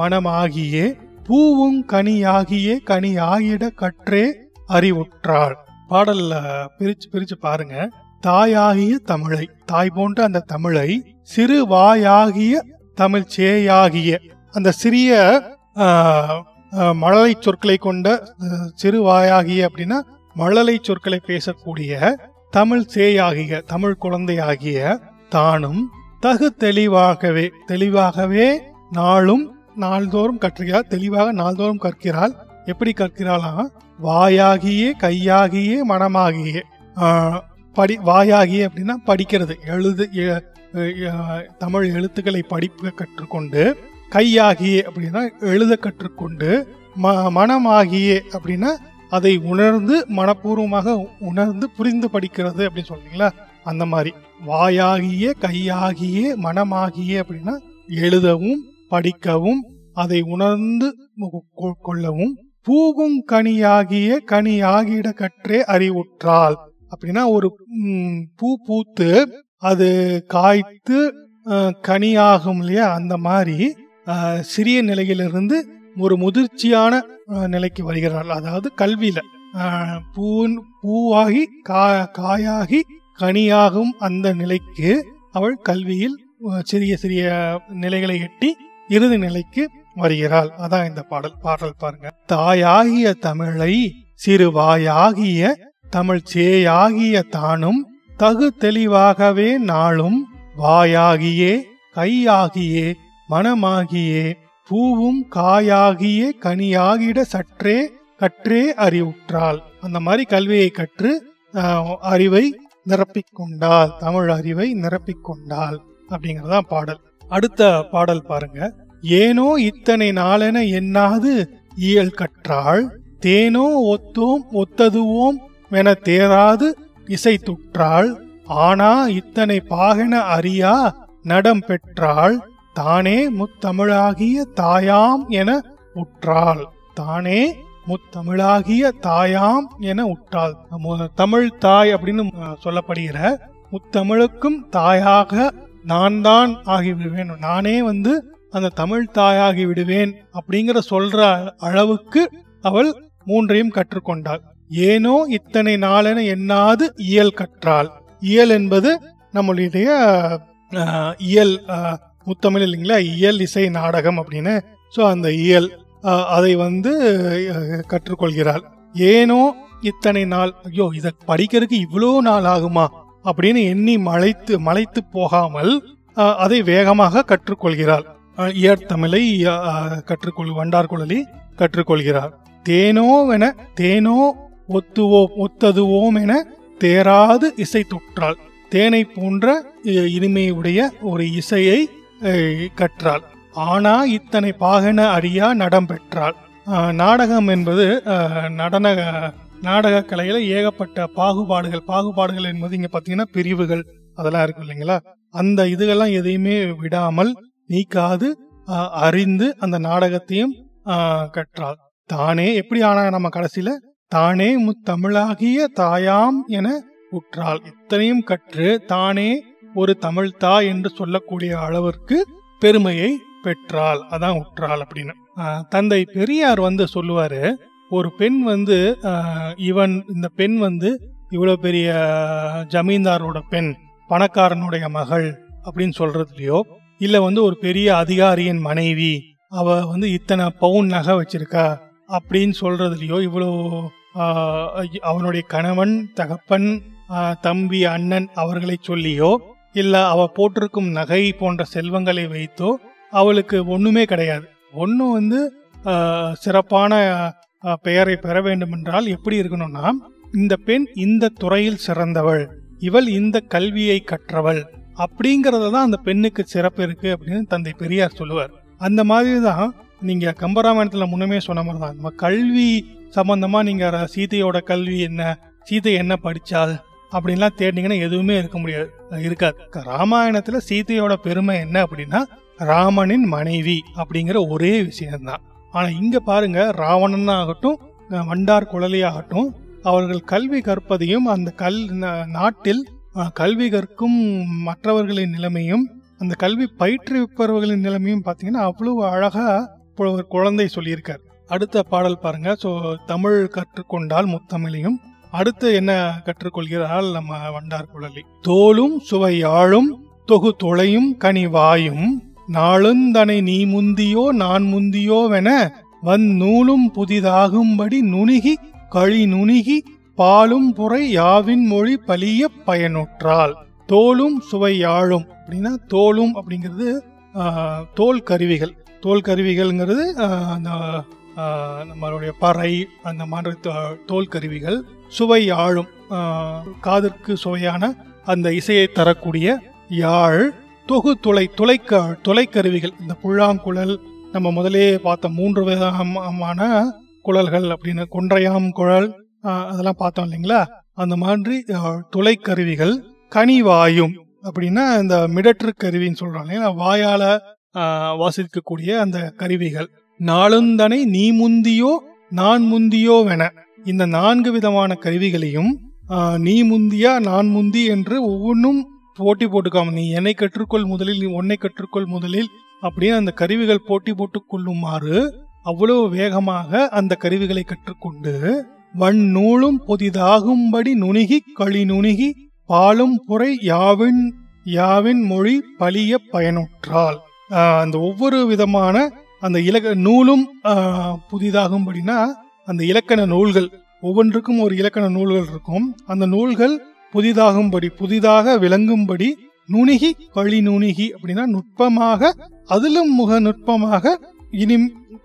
மனமாகியே பூவும் கனியாகியே கனியாகிட கற்றே அறிவுற்றாள். பாடல்ல பிரிச்சு பிரிச்சு பாருங்க. தாயாகிய தமிழை தாய் போன்ற அந்த தமிழை சிறு வாயாகிய தமிழ் சேயாகிய அந்த சிறிய மழலை சொற்களை கொண்ட சிறு வாயாகிய அப்படின்னா மழலை சொற்களை பேசக்கூடிய தமிழ் சேயாகிய தமிழ் குழந்தையாகிய தானும் தகு தெளிவாகவே தெளிவாகவே நாளும் நாள்தோறும் கற்கிறாள், தெளிவாக நாள்தோறும் கற்கிறாள். எப்படி கற்கிறாளா? வாயாகியே கையாகியே மனமாகியே. படி வாயாகியே அப்படின்னா படிக்கிறது, எழுது தமிழ் எழுத்துக்களை படிக்க கற்றுக்கொண்டு, கையாகியே அப்படின்னா எழுத கற்றுக்கொண்டு, ம மனமாகியே அப்படின்னா அதை உணர்ந்து மனப்பூர்வமாக உணர்ந்து புரிந்து படிக்கிறது அப்படின்னு சொல்றீங்களா. அந்த மாதிரி வாயாகியே கையாகியே மனமாகியே அப்படின்னா எழுதவும் படிக்கவும் அதை உணர்ந்து கொள்ளவும். பூகும் கனியாகிய கனியாகிட கற்றே அறிவுற்றால் அப்படின்னா ஒரு பூ பூத்து அது காய்த்து கனியாகும் இல்லையா, அந்த மாதிரி சிறிய நிலையிலிருந்து ஒரு முதிர்ச்சியான நிலைக்கு வருகிறார்கள். அதாவது கல்வியில பூ பூவாகி கா காயாகி கனியாகும் அந்த நிலைக்கு அவள் கல்வியில் சிறிய சிறிய நிலைகளை எட்டி இறுதி நிலைக்கு வருகிறாள். அதான் இந்த பாடல் பாடல் பாருங்க. தாயாகிய தமிழை சிறுவாயாகிய தமிழ் சேயாகிய தானும் தகு தெளிவாகவே நாளும் வாயாகியே கையாகியே மனமாகியே பூவும் காயாகியே கனியாகிட சற்றே கற்றே அறிவுற்றாள். அந்த மாதிரி கல்வியை கற்று அறிவை நிரப்பிக்கொண்டாள், தமிழ் அறிவை நிரப்பிக்கொண்டாள் அப்படிங்கறதான் பாடல். அடுத்த பாடல் பாருங்க. ஏனோ இத்தனை நாளென எண்ணாது இயல் கற்றாள் தேனோ ஒத்தோம் ஒத்ததுவோம் என தேராது இசை துற்றாள் ஆனா இத்தனை பாகன அறியா நடம் பெற்றாள் தானே முத்தமிழாகிய தாயாம் என உற்றாள். தானே முத்தமிழாகிய தாயாம் என உற்றாள். தமிழ் தாய் அப்படின்னு சொல்லப்படுகிற முத்தமிழுக்கும் தாயாக நான் தான் ஆகிவிடுவேன், நானே வந்து அந்த தமிழ் தாயாகி விடுவேன் அப்படிங்கிற சொல்ற அளவுக்கு அவள் மூன்றையும் கற்றுக்கொண்டாள். ஏனோ இத்தனை நாளென எண்ணாது இயல் கற்றாள். இயல் என்பது நம்மளுடைய இயல் முத்தமிழ் இல்லைங்களா, இயல் இசை நாடகம் அப்படின்னு. ஸோ அந்த இயல் அதை வந்து கற்றுக்கொள்கிறாள். ஏனோ இத்தனை நாள், ஐயோ இதை படிக்கிறதுக்கு இவ்வளோ நாள் ஆகுமா அப்படின்னு எண்ணி மலைத்து மலைத்து போகாமல் அதை வேகமாக கற்றுக்கொள்கிறாள். இயற்தமிழை கற்றுக்கொள் வண்டார்குழலி கற்றுக்கொள்கிறார். தேனோவென தேனோ ஒத்துவோ ஒத்ததுவோம் என தேராது இசை தொற்றாள். தேனை போன்ற இனிமையுடைய ஒரு இசையை கற்றாள். ஆனா இத்தனை பாகன அறியா நடம் பெற்றாள். நாடகம் என்பது நடன நாடக கலையில ஏகப்பட்ட பாகுபாடுகள் பாகுபாடுகள் என்பது இங்க பாத்தீங்கன்னா பிரிவுகள் அதெல்லாம் இருக்கு இல்லைங்களா. அந்த இதுகெல்லாம் எதையுமே விடாமல் நீக்காது அறிந்து அந்த நாடகத்தையும் கற்றாள். தானே எப்படி ஆனா நம்ம கடைசியில தானே முத்தமிழாகிய தாயாம் என உற்றாள். இத்தனையும் கற்று தானே ஒரு தமிழ் தாய் என்று சொல்லக்கூடிய அளவிற்கு பெருமையை பெற்றாள். அதான் உற்றாள் அப்படின்னு. தந்தை பெரியார் வந்து சொல்லுவாரு, ஒரு பெண் வந்து இவன் இந்த பெண் வந்து இவ்வளவு பெரிய ஜமீன்தாரோட பெண், பணக்காரனுடைய மகள் அப்படின்னு சொல்றதுலயோ இல்ல வந்து ஒரு பெரிய அதிகாரியின் மனைவி அவ வந்து இத்தனை பவுன் நகை வச்சிருக்கா அப்படின்னு சொல்றதுலயோ இவ்வளோ அவனுடைய கணவன் தகப்பன் தம்பி அண்ணன் அவர்களை சொல்லியோ இல்ல அவ போட்டிருக்கும் நகை போன்ற செல்வங்களை வைத்தோ அவளுக்கு ஒண்ணுமே கிடையாது. ஒன்னும் வந்து சிறப்பான பெயரை பெற வேண்டும் என்றால் எப்படி இருக்கணும்னா, இந்த பெண் இந்த துறையில் சிறந்தவள், இவள் இந்த கல்வியை கற்றவள் அப்படிங்கறதான் அந்த பெண்ணுக்கு சிறப்பு இருக்கு அப்படின்னு தந்தை பெரியார் சொல்லுவார். அந்த மாதிரி தான் நீங்க கம்பராமாயணத்துல முன்னமே சொன்ன மாதிரி தான் நம்ம கல்வி சம்பந்தமா நீங்க சீதையோட கல்வி என்ன, சீதை என்ன படிச்சாள் அப்படின்லாம் தேடினீங்கன்னா எதுவுமே இருக்க முடியாது இருக்காது. ராமாயணத்துல சீதையோட பெருமை என்ன அப்படின்னா ராமனின் மனைவி அப்படிங்கிற ஒரே விஷயம்தான். ஆனா இங்க பாருங்க, ராவணன் ஆகட்டும் வண்டார் குழலியாகட்டும் அவர்கள் கல்வி கற்பதையும் அந்த கல் நாட்டில் கல்வி கற்கும் மற்றவர்களின் நிலைமையும் அந்த கல்வி பயிற்றுவிப்பவர்களின் நிலைமையும் பார்த்தீங்கன்னா அவ்வளவு அழகா ஒரு குழந்தை சொல்லியிருக்காரு. அடுத்த பாடல் பாருங்க. ஸோ தமிழ் கற்றுக்கொண்டால் முத்தமிழையும் அடுத்து என்ன கற்றுக்கொள்கிறாள் நம்ம வண்டார் குழலி. தோலும் சுவையாளும் தொகு தொலையும் கனிவாயும் நாளுந்தனை நீ முந்தியோ நான் முந்தியோவென வந் நூலும் புதிதாகும்படி நுணுகி கழி நுணுகி பாலும் புரை யாவின் மொழி பலிய பயனுற்றாள். தோலும் சுவையாழும் அப்படின்னா தோலும் அப்படிங்கிறது தோல் கருவிகள், தோல் கருவிகள்ங்கிறது அந்த நம்மளுடைய பறை, அந்த மாதிரி தோல் கருவிகள், சுவை யாழும், காதிற்கு சுவையான அந்த இசையை தரக்கூடிய யாழ், தொகு துளை துளைக்க துளைக்கருவிகள், இந்த புல்லாங்குழல், நம்ம முதலே பார்த்த மூன்று விதமான குழல்கள் அப்படின்னு கொன்றையாம் குழல் அதெல்லாம் பார்த்தோம் இல்லைங்களா. அந்த மாதிரி துளைக்கருவிகள், கனிவாயும் அப்படின்னா இந்த மிடற்று கருவின்னு சொல்றோம் இல்லைங்களா, வாயால வாசிக்கக்கூடிய அந்த கருவிகள், நாளுந்தனை நீ முந்தியோ நான் முந்தியோவென, இந்த நான்கு விதமான கருவிகளையும் நீ முந்தியா நான் முந்தி என்று ஒவ்வொன்றும் போட்டி போட்டுக்காம, நீ என்னை கற்றுக்கொள் முதலில், நீ உன்னை கற்றுக்கொள் முதலில் அப்படின்னு அந்த கருவிகள் போட்டி போட்டுக் கொள்ளுமாறு அவ்வளவு வேகமாக அந்த கருவிகளை கற்றுக்கொண்டு, வன் நூலும் பொதிதாகும்படி நுணுகி களி நுணுகி பாலும் புரை யாவின் யாவின் மொழி பழிய பயனுற்றால், அந்த ஒவ்வொரு விதமான அந்த இலக்க நூலும் புதிதாகும்படினா அந்த இலக்கண நூல்கள், ஒவ்வொன்றுக்கும் ஒரு இலக்கண நூல்கள் இருக்கும், அந்த நூல்கள் புதிதாகும்படி புதிதாக விளங்கும்படி நுணுகி களி நுணுகி அப்படின்னா நுட்பமாக, அதிலும் முக நுட்பமாக இனி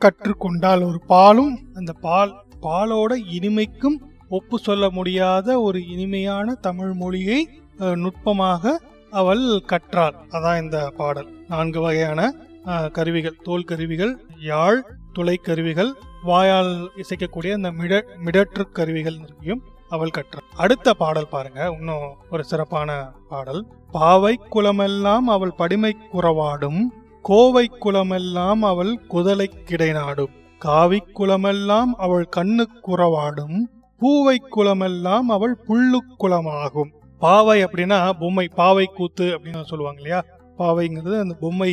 கற்றுக்கொண்டால், ஒரு பாலும் அந்த பால் பாலோட இனிமைக்கும் ஒப்பு சொல்ல முடியாத ஒரு இனிமையான தமிழ் மொழியை நுட்பமாக அவள் கற்றாள். அதான் இந்த பாடல். நான்கு வகையான கருவிகள், தோல் கருவிகள், யாழ், துளை கருவிகள், வாயால் இசைக்கக்கூடிய அந்த மிட மிடற்று கருவிகள் அவள் கற்றாள். அடுத்த பாடல் பாருங்க, இன்னும் ஒரு சிறப்பான பாடல். பாவை குலமெல்லாம் அவள் படிமை குறவாடும், கோவை குலமெல்லாம் அவள் குதலை கிடைநாடும், காவி குலமெல்லாம் அவள் கண்ணு குறவாடும், பூவை குலமெல்லாம் அவள் புள்ளு குலமாகும். பாவை அப்படின்னா பொம்மை, பாவை கூத்து அப்படின்னு சொல்லுவாங்க இல்லையா, பாவைங்கிறது அந்த பொம்மை.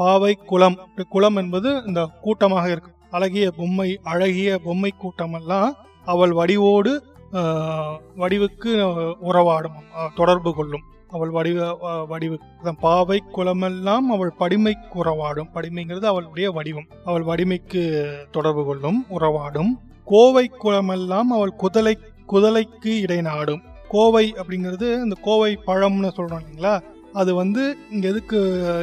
பாவை குலம், குலம் என்பது இந்த கூட்டமாக இருக்கு, அழகிய பொம்மை, அழகிய பொம்மை கூட்டமெல்லாம் அவள் வடிவோடு வடிவுக்கு உறவாடும், தொடர்பு கொள்ளும், அவள் வடிவ வடிவு பாவை குலமெல்லாம் அவள் படிமைக்கு உறவாடும், படிமைங்கிறது அவளுடைய வடிவம், அவள் வடிமைக்கு தொடர்பு கொள்ளும், உறவாடும். கோவை குலமெல்லாம் அவள் குதலை குதலைக்கு இடைநாடும். கோவை அப்படிங்கிறது இந்த கோவை பழம்னு சொல்றோம் இல்லைங்களா, அது வந்து இங்கே எதுக்கு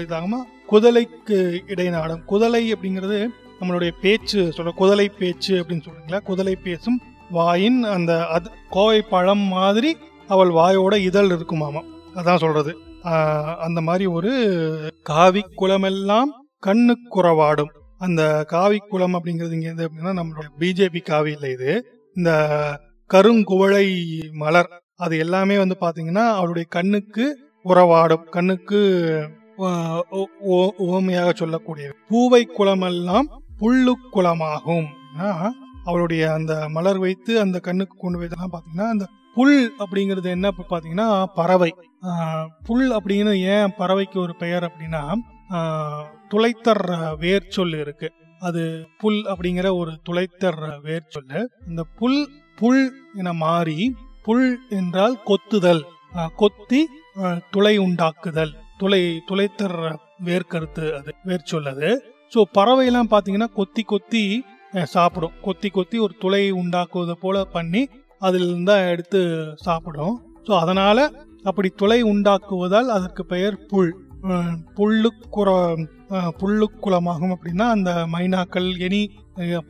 இதாகுமா, குதலைக்கு இடைநாடும். குதலை அப்படிங்கிறது நம்மளுடைய பேச்சு சொல்ற, குதலை பேச்சு அப்படின்னு சொல்றீங்களா, குதலை பேசும் வாயின் அந்த அது கோவை பழம் மாதிரி அவள் வாயோட இதழ் இருக்குமாமா, அதான் சொல்றது. அந்த மாதிரி ஒரு காவி குலமெல்லாம் கண்ணு குறவாடும். அந்த காவி குலம் அப்படிங்கிறது இங்க எது அப்படின்னா நம்மளோட பிஜேபி காவி இல்லை, இது இந்த கருங்குவளை மலர், அது எல்லாமே வந்து பாத்தீங்கன்னா அவளுடைய கண்ணுக்கு உறவாடும், கண்ணுக்கு உவமையாக சொல்லக்கூடிய. பூவை குலமெல்லாம் புல்லு குலமாகும், அவளுடைய அந்த மலர் வைத்து அந்த கண்ணுக்கு கொண்டு போய்தான் பாத்தீங்கன்னா அந்த புல் அப்படிங்கிறது என்ன பாத்தீங்கன்னா பறவை. புல் அப்படிங்கிறது ஏன் பறவைக்கு ஒரு பெயர் அப்படின்னா, துளைத்தர் வேர் சொல் இருக்கு, அது புல் அப்படிங்கிற ஒரு துளைத்தர் வேர் சொல்லு. இந்த புல் புல் என மாறி, புல் என்றால் கொத்துதல், கொத்தி துளை உண்டாக்குதல், துளை துளைத்தர் வேர்கருத்து அது வேர் சொல் அது. ஸோ பறவை எல்லாம் பாத்தீங்கன்னா கொத்தி கொத்தி சாப்பிடும், கொத்தி கொத்தி ஒரு துளை உண்டாக்குவதை போல பண்ணி அதில் இருந்தா எடுத்து சாப்பிடும். ஸோ அதனால அப்படி துளை உண்டாக்குவதால் அதற்கு பெயர் புல், புல்லு குற புல்லு குலமாகும் அப்படின்னா அந்த மைனாக்கள் எனி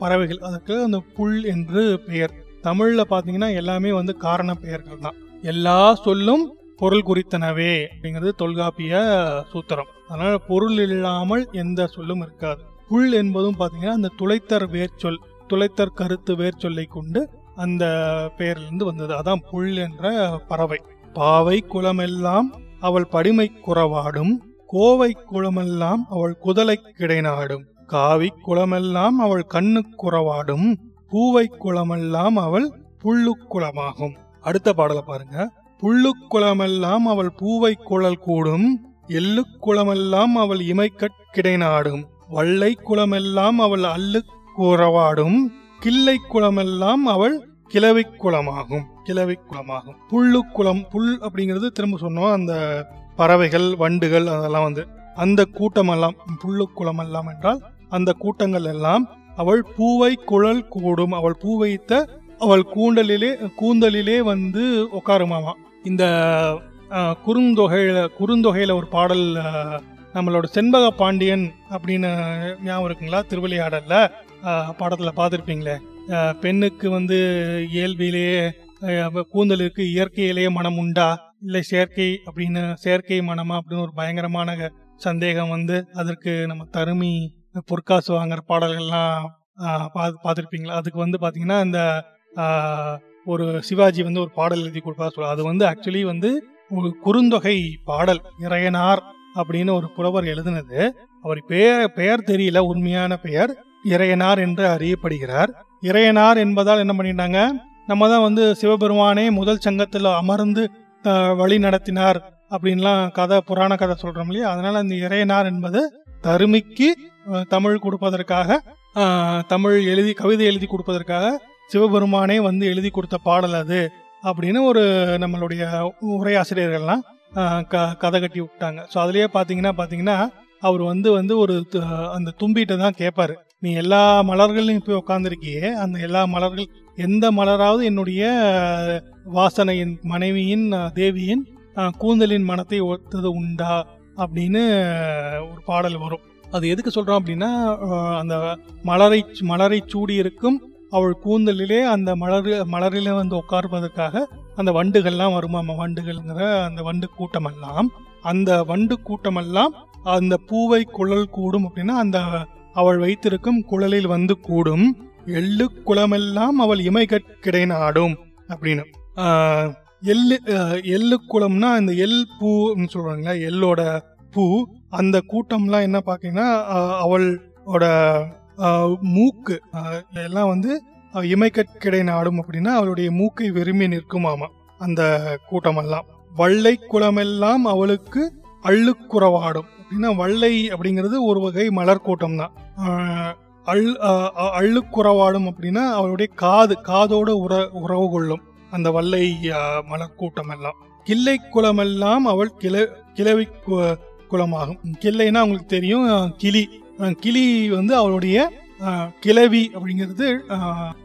பறவைகள் அதற்கு அந்த புல் என்று பெயர். தமிழ்ல பாத்தீங்கன்னா எல்லாமே வந்து காரண பெயர்கள் தான், எல்லா சொல்லும் பொருள் குறித்தனவே அப்படிங்கிறது தொல்காப்பிய சூத்திரம். அதனால பொருள் இல்லாமல் எந்த சொல்லும் இருக்காது. புல் என்பதும் பாத்தீங்கன்னா அந்த துளைத்தர் வேர் சொல், துளைத்தர் கருத்து வேர் சொல்லை கொண்டு அந்த பெயரிலிருந்து வந்தது, அதான் புல் என்ற பறவை. பாவை குலமெல்லாம் அவள் படிமை குறவாடும், கோவை குலமெல்லாம் அவள் குதலை கிடைநாடும், காவி குலமெல்லாம் அவள் கண்ணு குறவாடும், பூவை குலமெல்லாம் அவள் புல்லு குலமாகும். அடுத்த பாடலை பாருங்க. புல்லு குலமெல்லாம் அவள் பூவை குழல் கூடும், எள்ளு குலமெல்லாம் அவள் இமைக்கட் கிடைநாடும், வள்ளை குலமெல்லாம் அவள் அல்லு குறவாடும், கிள்ளை குலமெல்லாம் அவள் கிழவி குலமாகும், கிழவி குலமாகும். புல்லு குலம், புல் அப்படிங்கிறது திரும்ப சொன்னோம் அந்த பறவைகள் வண்டுகள் அதெல்லாம் வந்து அந்த கூட்டமெல்லாம், புல்லு குலமெல்லாம் என்றால் அந்த கூட்டங்கள் எல்லாம் அவள் பூவை குழல் கூடும், அவள் பூ வைத்த அவள் கூண்டலிலே கூந்தலிலே வந்து உட்காருமாமா. இந்த குறுந்தொகையில குறுந்தொகையில ஒரு பாடல், நம்மளோட செண்பக பாண்டியன் அப்படின்னு ஞாபகம் இருக்குங்களா, திருவிளையாடல்ல பாடத்தில் பார்த்துருப்பீங்களே, பெண்ணுக்கு வந்து இயல்பிலேயே கூந்தலுக்கு இயற்கையிலேயே மனம் உண்டா இல்லை செயற்கை அப்படின்னு, செயற்கை மனமா அப்படின்னு ஒரு பயங்கரமான சந்தேகம் வந்து அதற்கு நம்ம தருமி பொற்காசு வாங்குற பாடல்கள்லாம் பார்த்துருப்பீங்களா. அதுக்கு வந்து பார்த்தீங்கன்னா இந்த ஒரு சிவாஜி வந்து ஒரு பாடல் எழுதி கொடுப்பா சொல்ல, அது வந்து ஆக்சுவலி வந்து ஒரு குறுந்தொகை பாடல், இறையனார் அப்படின்னு ஒரு புலவர் எழுதினது. அவர் பெயர் பெயர் தெரியல, உண்மையான பெயர் இறையனார் என்று அறியப்படுகிறார். இறையனார் என்பதால் என்ன பண்ணிட்டாங்க, நம்ம தான் வந்து சிவபெருமானே முதல் சங்கத்தில் அமர்ந்து வழி நடத்தினார் அப்படின்லாம் கதை, புராண கதை சொல்றோம் இல்லையா. அதனால அந்த இறையனார் என்பது தருமிக்கு தமிழ் கொடுப்பதற்காக, தமிழ் எழுதி கவிதை எழுதி கொடுப்பதற்காக சிவபெருமானே வந்து எழுதி கொடுத்த பாடல் அது அப்படின்னு ஒரு நம்மளுடைய உரையாசிரியர்கள்லாம் க கதை கட்டி விட்டாங்க. ஸோ அதுலேயே பார்த்தீங்கன்னா பார்த்தீங்கன்னா அவர் வந்து வந்து ஒரு அந்த தும்பிகிட்ட தான் கேட்பாரு, நீ எல்லா மலர்களையும் போய் உட்காந்துருக்கியே, அந்த எல்லா மலர்கள் எந்த மலராவது என்னுடைய வாசனையின் மனைவியின் தேவியின் கூந்தலின் மனத்தை ஒத்தது உண்டா அப்படின்னு ஒரு பாடல் வரும். அது எதுக்கு சொல்கிறோம் அப்படின்னா, அந்த மலரை மலரை சூடி இருக்கும் அவள் கூந்தலிலே அந்த மலர் மலரில வந்து உட்கார்வதற்காக அந்த வண்டுகள்லாம் வருமாம், வண்டுகள்ங்கிற அந்த வண்டு கூட்டமெல்லாம், அந்த வண்டு கூட்டமெல்லாம் அந்த பூவை குழல் கூடும் அப்படின்னா அந்த அவள் வைத்திருக்கும் குழலில் வந்து கூடும், எள்ளு குளமெல்லாம் அவள் இமை கிடை நாடும் அப்படின்னு. எள்ளு எள்ளு குளம்னா இந்த எல் பூன்னு சொல்றாங்களா, எள்ளோட பூ. அந்த கூட்டம்லாம் என்ன பாத்தீங்கன்னா அவளோட மூக்கு எல்லாம் வந்து இமைக்கட்கிடை நாடும் அப்படின்னா அவளுடைய மூக்கை விரும்பி நிற்குமாமா அந்த கூட்டமெல்லாம். வள்ளை குளமெல்லாம் அவளுக்கு அள்ளுக்குறவாடும் அப்படின்னா, வள்ளை அப்படிங்கிறது ஒரு வகை மலர் கூட்டம் தான். அள் அள்ளுக்குறவாடும் அப்படின்னா அவளுடைய காது, காதோட உற உறவு கொள்ளும் அந்த வள்ளை மலர் கூட்டம் எல்லாம். கிள்ளை குளமெல்லாம் அவள் கிள கிளவி குளமாகும். கிள்ளைன்னா அவங்களுக்கு தெரியும் கிளி, கிளி வந்து அவளுடைய கிளவி அப்படிங்கிறது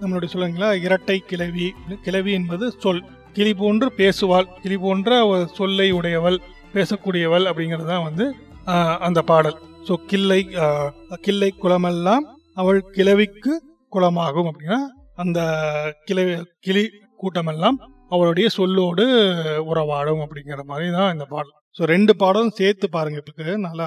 நம்மளுடைய சொல்லுங்களா இரட்டை கிளவி. கிளவி என்பது சொல், கிளி போன்று பேசுவாள், கிளி போன்ற சொல்லை உடையவள், பேசக்கூடியவள் அப்படிங்கிறது தான் வந்து அந்த பாடல். ஸோ கிள்ளை கிள்ளை குளமெல்லாம் அவள் கிளவிக்கு குளமாகும் அப்படின்னா அந்த கிளவி கிளி கூட்டமெல்லாம் அவளுடைய சொல்லோடு உறவாடும் அப்படிங்கிற மாதிரி தான் இந்த பாடல். ஸோ ரெண்டு பாடலும் சேர்த்து பாருங்க. இப்போ நல்லா,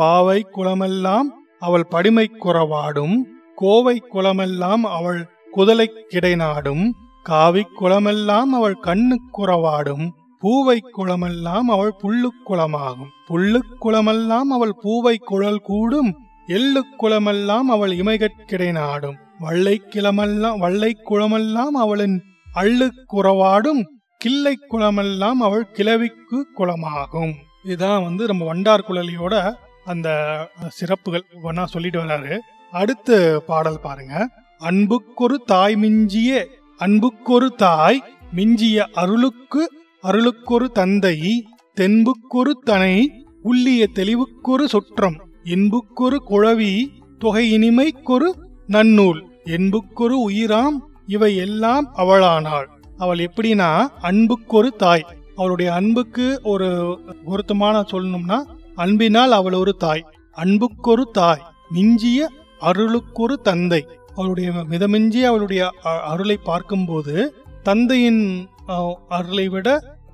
பாவை குளமெல்லாம் அவள் படிமை குறவாடும், கோவை குளமெல்லாம் அவள் குதலை கிடை நாடும், காவி குளமெல்லாம் அவள் கண்ணு குறவாடும், பூவை குளமெல்லாம் அவள் புல்லு குளமாகும், புல்லு குளமெல்லாம் அவள் பூவை குழல் கூடும், எள்ளு குளமெல்லாம் அவள் இமைகட்கிடை நாடும், வள்ளை கிளமெல்லாம் வள்ளை குளமெல்லாம் அவளின் அள்ளு குறவாடும், கிள்ளை குளமெல்லாம் அவள் கிளவிக்கு குளமாகும். இதுதான் வந்து நம்ம வண்டார் குழலியோட அந்த சிறப்புகள் ஒன்னா சொல்லிட்டு வர்றாரு. அடுத்து பாடல் பாருங்க. அன்புக்கொரு தாய் மிஞ்சிய அன்புக்கொரு தாய் மிஞ்சிய அருளுக்கு அருளுக்கொரு தந்தை, தென்புக்கொரு தனை உள்ளிய தெளிவுக்கொரு சுற்றம், இன்புக்கொரு குழவி தொகை இனிமைக்கொரு நன்னூல், என்புக்கொரு உயிராம் இவை எல்லாம் அவளானாள். அவள் எப்படின்னா அன்புக்கொரு தாய், அவளுடைய அன்புக்கு ஒரு பொருத்தமான சொல்லணும்னா அன்பினால் அவள் ஒரு தாய். அன்புக்கொரு தாய் மிஞ்சிய அருளுக்கொரு தந்தை, அவளுடைய மிதமிஞ்சி அவளுடைய அருளை பார்க்கும்போது தந்தையின் அருளை விட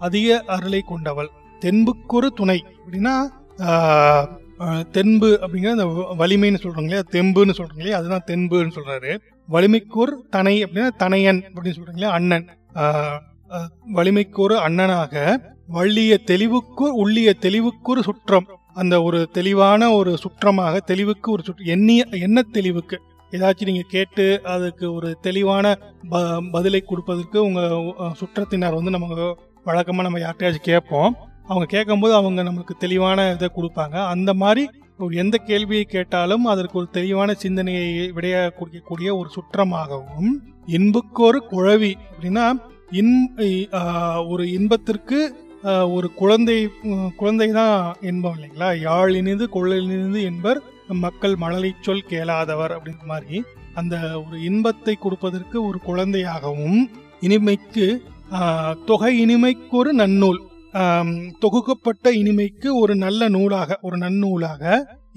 அதிக அருளை கொண்டவள். தென்புக்கொரு துணை அப்படின்னா தென்பு அப்படிங்கிற அந்த வலிமைன்னு சொல்றாங்களே, தெம்புன்னு சொல்றாங்களே, அதுதான் தென்புன்னு சொல்றாரு. வலிமைக்கோர் தனை அப்படின்னா தனையன் அப்படின்னு சொல்றாங்களே, அண்ணன். வலிமைக்கோரு அண்ணனாக, வள்ளிய தெளிவுக்கு உள்ளிய தெளிவுக்கு ஒரு சுற்றம், அந்த ஒரு தெளிவான ஒரு சுற்றமாக, தெளிவுக்கு ஒரு சுற்றம் எண்ணிய எண்ண தெளிவுக்கு, ஏதாச்சும் நீங்க கேட்டு அதுக்கு ஒரு தெளிவான ப பதிலை கொடுப்பதற்கு உங்க சுற்றத்தினர் வந்து நமக்கு வழக்கமா நம்ம யார்கிட்டயாச்சும் கேட்போம், அவங்க கேட்கும்போது அவங்க நம்மளுக்கு தெளிவான இதை கொடுப்பாங்க. அந்த மாதிரி எந்த கேள்வியை கேட்டாலும் அதற்கு ஒரு தெளிவான சிந்தனையை விடைய கொடுக்கக்கூடிய ஒரு சுற்றமாகவும், இன்புக்கொரு குழவி அப்படின்னா இன் ஒரு இன்பத்திற்கு ஒரு குழந்தை, குழந்தை தான் இன்பம் இல்லைங்களா. யாழ் இனிது கொள்ளினிது என்பர் மக்கள் மழலை சொல் கேளாதவர் அப்படிங்கிற மாதிரி அந்த ஒரு இன்பத்தை கொடுப்பதற்கு ஒரு குழந்தையாகவும், இனிமைக்கு தொகை இனிமைக்கு ஒரு நன்னூல், தொகுக்கப்பட்ட இனிமைக்கு ஒரு நல்ல நூலாக, ஒரு நன்னூலாக,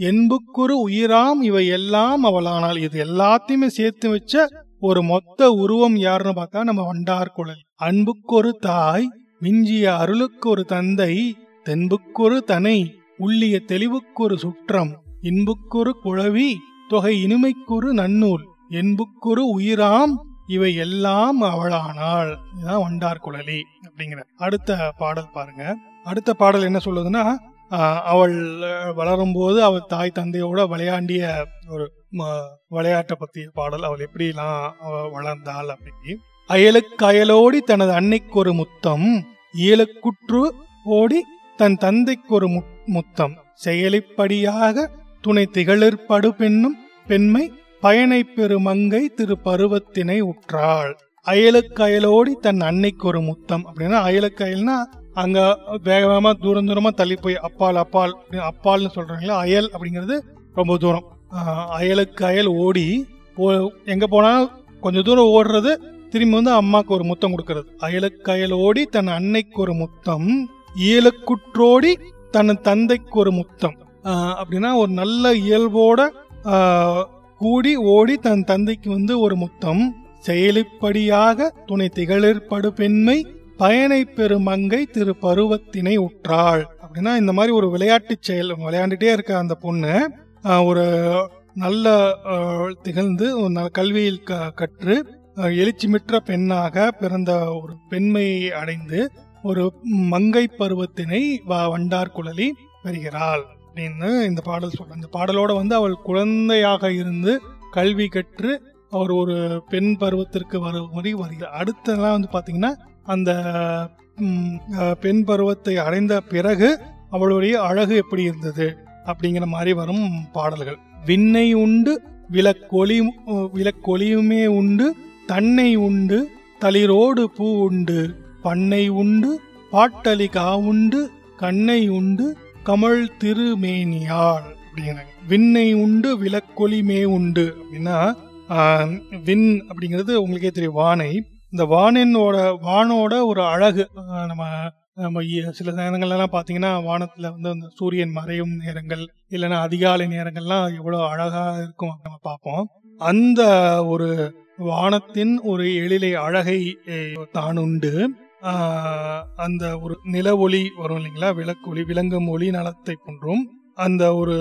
என்புக்குறு உயிராம் இவை எல்லாம் அவளானால். இது எல்லாத்தையுமே சேர்த்து வச்ச ஒரு மொத்த உருவம் யாருன்னு பார்த்தா நம்ம வண்டார் குழல். அன்புக்கு ஒரு தாய், மிஞ்சிய அருளுக்கு ஒரு தந்தை, தென்புக்கொரு தனை, உள்ளிய தெளிவுக்கொரு சுற்றம், இன்புக்குறு குழவி, தொகை இனிமைக்குறு நன்னூல், என்புக்குறு உயிராம் இவை எல்லாம் அவளானாள். இதுதான் வண்டார் குழலி அப்படிங்கிற அடுத்த பாடல் பாருங்க. அடுத்த பாடல் என்ன சொல்லுதுன்னா, அவள் வளரும்போது அவள் தாய் தந்தையோட விளையாண்டிய ஒரு விளையாட்டை பற்றிய பாடல். அவள் எப்படிலாம் வளர்ந்தாள் அப்படின்னு. அயலுக்கு அயலோடி தனது அன்னைக்கு ஒரு முத்தம், இயலுக்குற்று ஓடி தன் தந்தைக்கு ஒரு முத்தம், செயலிப்படியாக துணை திகழிற்படு பெண்ணும் பெண்மை பயனை பெருமங்கை திரு பருவத்தினை உற்றாள். அயலுக்கு அயலோடி தன் அன்னைக்கு ஒரு முத்தம் அப்படின்னா, அயலுக்கு அயல்னா அங்க வேக வேகமா தூரம் தூரமா தள்ளி போய் அப்பால் அப்பால் அப்பால்னு சொல்றாங்களா, அயல் அப்படிங்கிறது ரொம்ப தூரம். அயலுக்கு அயல் ஓடி எங்க போனாலும் கொஞ்சம் தூரம் ஓடுறது, திரும்பி வந்து அம்மாவுக்கு ஒரு முத்தம் கொடுக்கறது. அயலுக்கு அயல் ஓடி தன் அன்னைக்கு ஒரு முத்தம், இயலுக்குற்றோடி தன் தந்தைக்கு ஒரு முத்தம் அப்படின்னா, ஒரு நல்ல இயல்போட கூடி ஓடி தன் தந்தைக்கு வந்து ஒரு முத்தம், செயலிப்படியாக துணை திகழிற்படு பெண்மை பயனை பெருமங்கை திரு பருவத்தினை உற்றாள் அப்படின்னா, இந்த மாதிரி ஒரு விளையாட்டு செயல் விளையாண்டுட்டே இருக்க அந்த பொண்ணு ஒரு நல்ல திகழ்ந்து கல்வியில் கற்று எழுச்சிமிற்ற பெண்ணாக பிறந்த ஒரு பெண்மையை அடைந்து ஒரு மங்கை பருவத்தினை வண்டார் குழலி பெறுகிறாள் அப்படின்னு இந்த பாடல் சொல்ற. இந்த பாடலோட வந்து அவள் குழந்தையாக இருந்து கல்வி கற்று அவர் ஒரு பெண் பருவத்திற்கு வரும் வரை வருகிறார். அடுத்தெல்லாம் வந்து பார்த்தீங்கன்னா, அந்த பெண் பருவத்தை அடைந்த பிறகு அவளுடைய அழகு எப்படி இருந்தது அப்படிங்கிற மாதிரி வரும் பாடல்கள். விண்ணை உண்டு விளக்கொலி விளக்கொலியுமே உண்டு, தன்னை உண்டு தளிரோடு பூ உண்டு, பண்ணை உண்டு பாட்டலி காவுண்டு, கண்ணை உண்டு கமல் திருமேனியாள் அப்படிங்கிறாங்க. விண்ணை உண்டு விளக்கொலிமே உண்டு அப்படின்னா, விண் அப்படிங்கிறது உங்களுக்கே தெரியும், வானை. இந்த வானோட வானோட ஒரு அழகு, நம்ம நம்ம சில நேரங்கள்லாம் பார்த்தீங்கன்னா வானத்தில் வந்து அந்த சூரியன் மறையும் நேரங்கள் இல்லைன்னா அதிகாலை நேரங்கள்லாம் எவ்வளோ அழகாக இருக்கும் நம்ம பார்ப்போம். அந்த ஒரு வானத்தின் ஒரு எழிலை அழகை தானுண்டு அந்த ஒரு நில ஒளி வரும் இல்லைங்களா, விளக்கொலி விளங்கும் ஒளி நலத்தை போன்றும் அந்த ஒரு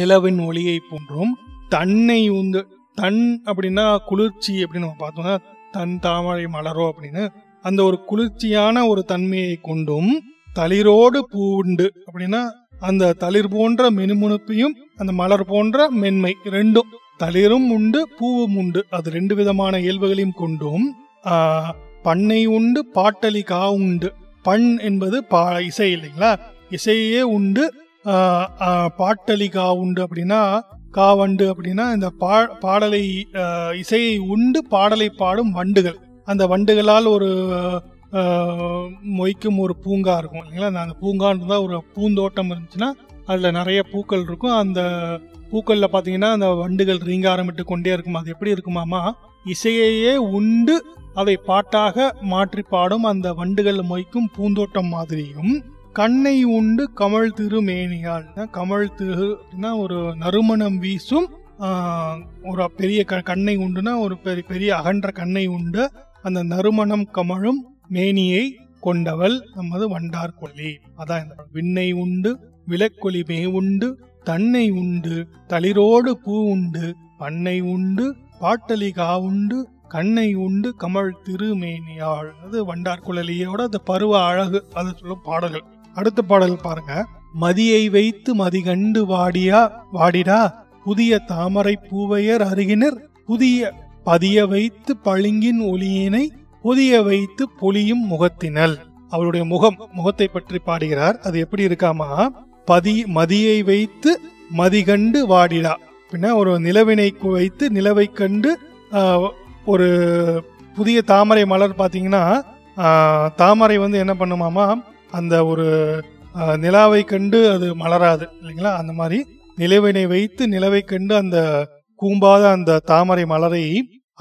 நிலவின் ஒளியை போன்றும், தன்னை உண்டு தன் அப்படின்னா குளிர்ச்சி அப்படின்னு நம்ம பார்த்தோம்னா தன் தாமரை மலரோ அப்படின்னு அந்த ஒரு குளிர்ச்சியான ஒரு தன்மையை கொண்டும், தளிரோடு பூண்டு அப்படின்னா அந்த தளிர் போன்ற மெனுமுணுப்பையும் அந்த மலர் போன்ற மென்மை ரெண்டும், தளிரும் உண்டு பூவும் உண்டு, அது ரெண்டு விதமான இயல்புகளையும் கொண்டும், பண்ணை உண்டு பாட்டலி கா உண்டு, பண் என்பது பா இசை இல்லைங்களா, இசையே உண்டு, பாட்டலி கா உண்டு அப்படின்னா கா வண்டு அப்படின்னா இந்த பா பாடலை இசையை உண்டு பாடலை பாடும் வண்டுகள், அந்த வண்டுகளால் ஒரு மொய்க்கும் ஒரு பூங்கா இருக்கும் இல்லைங்களா. அந்த பூங்கான்றதா ஒரு பூந்தோட்டம் இருந்துச்சுன்னா அதில் நிறைய பூக்கள் இருக்கும், அந்த பூக்களில் பார்த்தீங்கன்னா அந்த வண்டுகள் ரீங்க ஆரம்பிட்டு கொண்டே இருக்கும். அது எப்படி இருக்குமாமா, இசையையே உண்டு அதை பாட்டாக மாற்றி பாடும் அந்த வண்டுகள் மொய்க்கும் பூந்தோட்டம் மாதிரியும், கண்ணை உண்டு கமல் திரு மேனியாள், கமல் திரு அப்படின்னா ஒரு நறுமணம் வீசும் ஒரு பெரிய கண்ணை உண்டுனா ஒரு பெரிய பெரிய அகன்ற கண்ணை உண்டு, அந்த நறுமணம் கமழும் மேனியை கொண்டவள் நமது வண்டார் குழலி. அதான் இந்த விண்ணை உண்டு விளக்கொலி மே உண்டு, தன்னை உண்டு தளிரோடு பூ உண்டு, பண்ணை உண்டு பாட்டலி கா உண்டு, கண்ணை உண்டு கமல் திருமேனியாள். அது வண்டார் குழலியோட அந்த பருவ அழகு அதை சொல்லும் பாடல்கள். அடுத்த பாடல் பாருங்க. மதியை வைத்து மதிகண்டு வாடியா வாடிடா புதிய தாமரை பூவையர் அருகினர், புதிய பதிய வைத்து பளிங்கின் ஒளியினை புதிய வைத்து பொலியும் முகத்தினல். அவளுடைய முகம் முகத்தை பற்றி பாடுகிறார். அது எப்படி இருக்காமா, பதி மதியை வைத்து மதிகண்டு வாடிடா அப்படின்னா ஒரு நிலவினை வைத்து நிலவை கண்டு ஒரு புதிய தாமரை மலர் பார்த்தீங்கன்னா, தாமரை வந்து என்ன பண்ணுமாமா, அந்த ஒரு நிலாவை கண்டு அது மலராது இல்லைங்களா, அந்த மாதிரி நிலவினை வைத்து நிலவை கண்டு அந்த கூம்பாத அந்த தாமரை மலரை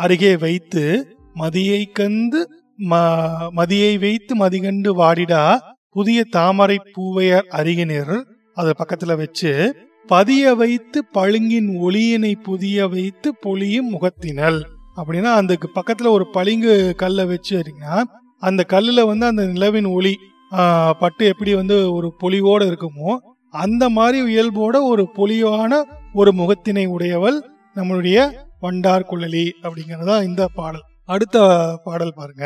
அருகே வைத்து மதியை கண்டு ம மதியை வைத்து மதிகண்டு வாடிடா புதிய தாமரை பூவையர் அருகினர், அது பக்கத்தில் வச்சு பதிய வைத்து பளிங்கின் ஒளியினை புதிய வைத்து பொலியும் முகத்தினல் அப்படின்னா அதுக்கு பக்கத்துல ஒரு பளிங்கு கல்லை வச்சு வரீங்கன்னா அந்த கல்லுல வந்து அந்த நிலவின் ஒளி பட்டு எப்படி வந்து ஒரு பொலிவோட இருக்குமோ அந்த மாதிரி இயல்போட ஒரு பொலிவான ஒரு முகத்தினை உடையவள் நம்மளுடைய வண்டார் குழலி அப்படிங்கறதா இந்த பாடல். அடுத்த பாடல் பாருங்க,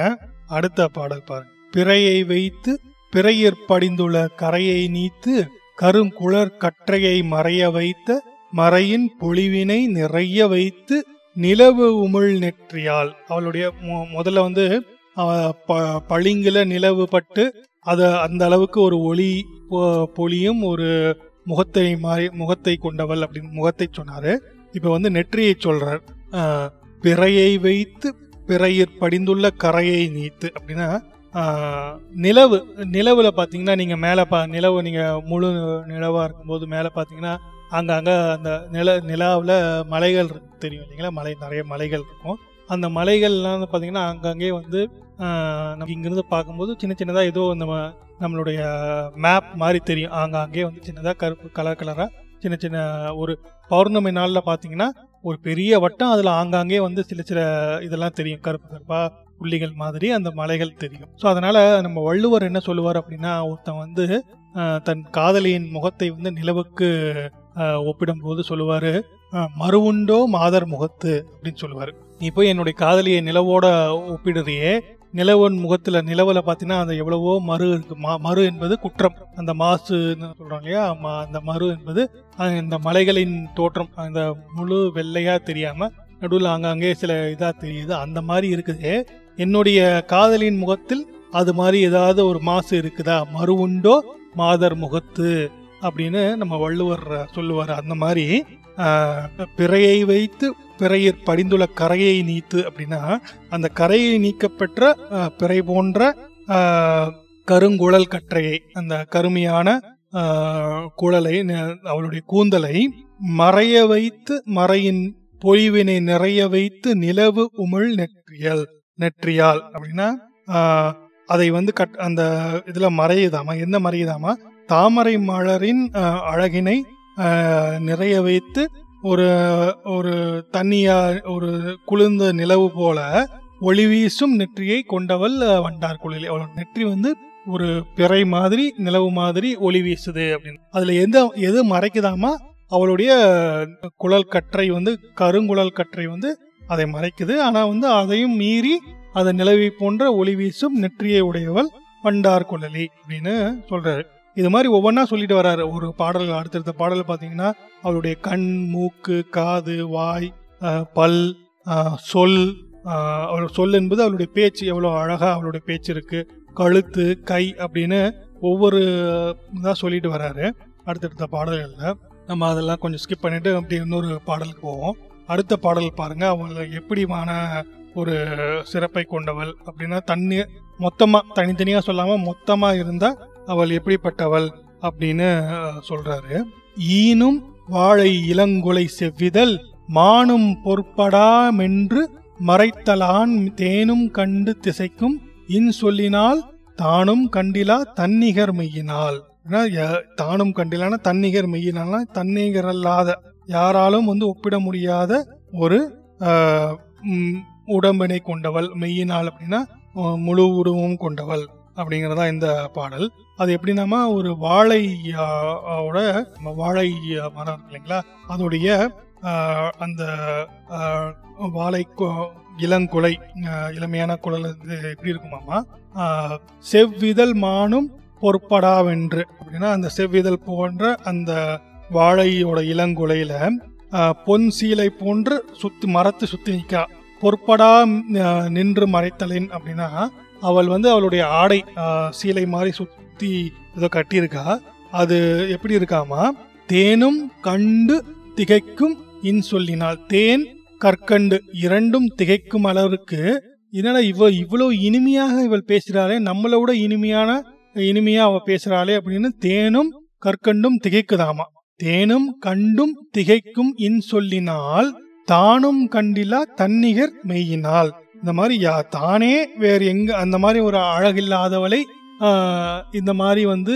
அடுத்த பாடல் பாருங்க. பிறையை வைத்து பிறையர் படிந்துள்ள கரையை நீத்து கருங்குளர் கற்றையை மறைய வைத்த மறையின் பொழிவினை நிறைய வைத்து நிலவு உமிழ் நெற்றியால். அவளுடைய முதல்ல வந்து பளிங்குல நிலவு பட்டு அத அந்த அளவுக்கு ஒரு ஒளி பொலியும் ஒரு முகத்தை மாறி முகத்தை கொண்டவள் அப்படின்னு முகத்தை சொன்னாரு. இப்ப வந்து நெற்றியை சொல்றார். பிறையை வைத்து பிறையிற் படிந்துள்ள கரையை நீத்து அப்படின்னா நிலவு நிலவுல பாத்தீங்கன்னா நீங்க மேல பா நிலவு நீங்க முழு நிலவா இருக்கும்போது மேல பாத்தீங்கன்னா அங்க அங்க அந்த நில நிலாவுல மலைகள் தெரியும் இல்லைங்களா, மலை நிறைய மலைகள் இருக்கும். அந்த மலைகள்லாம் பாத்தீங்கன்னா அங்கங்கே வந்து நம்ம இங்கிருந்து பார்க்கும்போது சின்ன சின்னதா ஏதோ நம்ம நம்மளுடைய மேப் மாதிரி தெரியும். அங்க அங்கே வந்து சின்னதா கருப்பு கலர் கலரா சின்ன சின்ன ஒரு பௌர்ணமி நாள்ல பாத்தீங்கன்னா ஒரு பெரிய வட்டம் அதுல ஆங்காங்கே வந்து சில சில இதெல்லாம் தெரியும், கருப்பு கருப்பா புள்ளிகள் மாதிரி அந்த மலைகள் தெரியும். ஸோ அதனால நம்ம வள்ளுவர் என்ன சொல்லுவார் அப்படின்னா, ஒருத்தன் வந்து தன் காதலியின் முகத்தை வந்து நிலவுக்கு ஒப்பிடும் போது சொல்லுவாரு, மறுவுண்டோ மாதர் முகத்து அப்படின்னு சொல்லுவாரு. நீ போய் என்னுடைய காதலியை நிலவோட ஒப்பிடுறியே, நிலவன் முகத்துல நிலவுல பாத்தீங்கன்னா அந்த எவ்வளவோ மறு இருக்கு. மறு என்பது குற்றம், அந்த மாசுன்னு சொல்றோம் இல்லையா, அந்த மறு என்பது இந்த மலைகளின் தோற்றம் அந்த முழு வெள்ளையா தெரியாம நடுவில் அங்கங்கே சில இதா தெரியுது, அந்த மாதிரி இருக்குது. என்னுடைய காதலின் முகத்தில் அது மாதிரி ஏதாவது ஒரு மாசு இருக்குதா, மறுவுண்டோ மாதர் முகத்து அப்படின்னு நம்ம வள்ளுவர் சொல்லுவார். அந்த மாதிரி பிறையை வைத்து பிறையிற் படிந்துள்ள கரையை நீத்து அப்படின்னா அந்த கரையை நீக்கப்பெற்ற பிறை போன்ற கருங்குழல் கற்றையை, அந்த கருமையான குழலை அவளுடைய கூந்தலை மறைய வைத்து மறையின் பொழிவினை நிறைய வைத்து நிலவு உமிழ் நெற்றியல் நெற்றியால் அப்படின்னா அதை வந்து கட் அந்த இதுல மறையுதாமா, என்ன மறையுதாமா, தாமரை மலரின் அழகினை நிறைய வைத்து ஒரு ஒரு தண்ணியா ஒரு குளிர்ந்த நிலவு போல ஒளி வீசும் நெற்றியை கொண்டவள் வண்டார் குழலி. அவளோட நெற்றி வந்து ஒரு பிறை மாதிரி நிலவு மாதிரி ஒளி வீசுது அப்படின்னு. அதுல எந்த எது மறைக்குதாமா, அவளுடைய குழல் கற்றை வந்து கருங்குழல் கற்றை வந்து அதை மறைக்குது. ஆனா வந்து அதையும் மீறி அதை நிலவை போன்ற ஒளி வீசும் நெற்றியை உடையவள் வண்டார் குழலி அப்படின்னு சொல்றாரு. இது மாதிரி ஒவ்வொன்றா சொல்லிட்டு வர்றாரு ஒரு பாடல். அடுத்தடுத்த பாடல் பாத்தீங்கன்னா அவளுடைய கண், மூக்கு, காது, வாய், பல், சொல், அவளோட சொல் என்பது அவளுடைய பேச்சு, எவ்வளோ அழகா அவளுடைய பேச்சு இருக்கு, கழுத்து, கை அப்படின்னு ஒவ்வொரு தான் சொல்லிட்டு வர்றாரு அடுத்தடுத்த பாடல்கள்ல. நம்ம அதெல்லாம் கொஞ்சம் ஸ்கிப் பண்ணிட்டு அப்படி இன்னொரு பாடலுக்கு போவோம். அடுத்த பாடல் பாருங்க, அவளை எப்படிமான ஒரு சிறப்பை கொண்டவள் அப்படின்னா தண்ணி மொத்தமா தனித்தனியா சொல்லாம மொத்தமா இருந்தா அவள் எப்படிப்பட்டவள் அப்படின்னு சொல்றாரு. ஈனும் வாழை இளங்குலை செவ்விதல் மானும் பொற்படாமென்று மறைத்தலான் தேனும் கண்டு திசைக்கும் இன் சொல்லினால் தானும் கண்டிலா தன்னிகர் மெய்யினால். தானும் கண்டிலான தன்னிகர் மெய்யினால தன்னிகர் அல்லாத யாராலும் வந்து ஒப்பிட முடியாத ஒரு உடம்பினை கொண்டவள், மெய்யினால் அப்படின்னா முழு உருவம் கொண்டவள் அப்படிங்கறதா இந்த பாடல். அது எப்படின்னா ஒரு வாழையோட வாழை மரம் இல்லைங்களா, அதோடைய அந்த வாழை இளங்குலை இளமையான குழல் எப்படி இருக்குமாமா, செவ்விதழ் மானும் பொற்படாவென்று அப்படின்னா அந்த செவ்விதழ் போன்ற அந்த வாழையோட இளங்குலையில பொன் சீலை போன்று சுத்தி மரத்து சுத்தி நிற்கா. பொற்படா நின்று மறைத்தலின் அப்படின்னா அவள் வந்து அவளுடைய ஆடை சீலை மாதிரி சுத்தி ஏதோ கட்டியிருக்கா, அது எப்படி இருக்காமா, தேனும் கண்டு திகைக்கும் இன் சொல்லினால், தேன் கற்கண்டு இரண்டும் திகைக்கும் அளவிற்கு. இதனால இவ இவ்வளவு இனிமையாக இவள் பேசுறாளே, நம்மள விட இனிமையான இனிமையா அவ பேசுறாளே அப்படின்னு தேனும் கற்கண்டும் திகைக்குதாமா. தேனும் கண்டும் திகைக்கும் இன் சொல்லினால் தானும் கண்டிலா தன்னிகர் மெய்யினால். இந்த மாதிரி தானே வேறு எங்க அந்த மாதிரி ஒரு அழகில்லாதவளை இந்த மாதிரி வந்து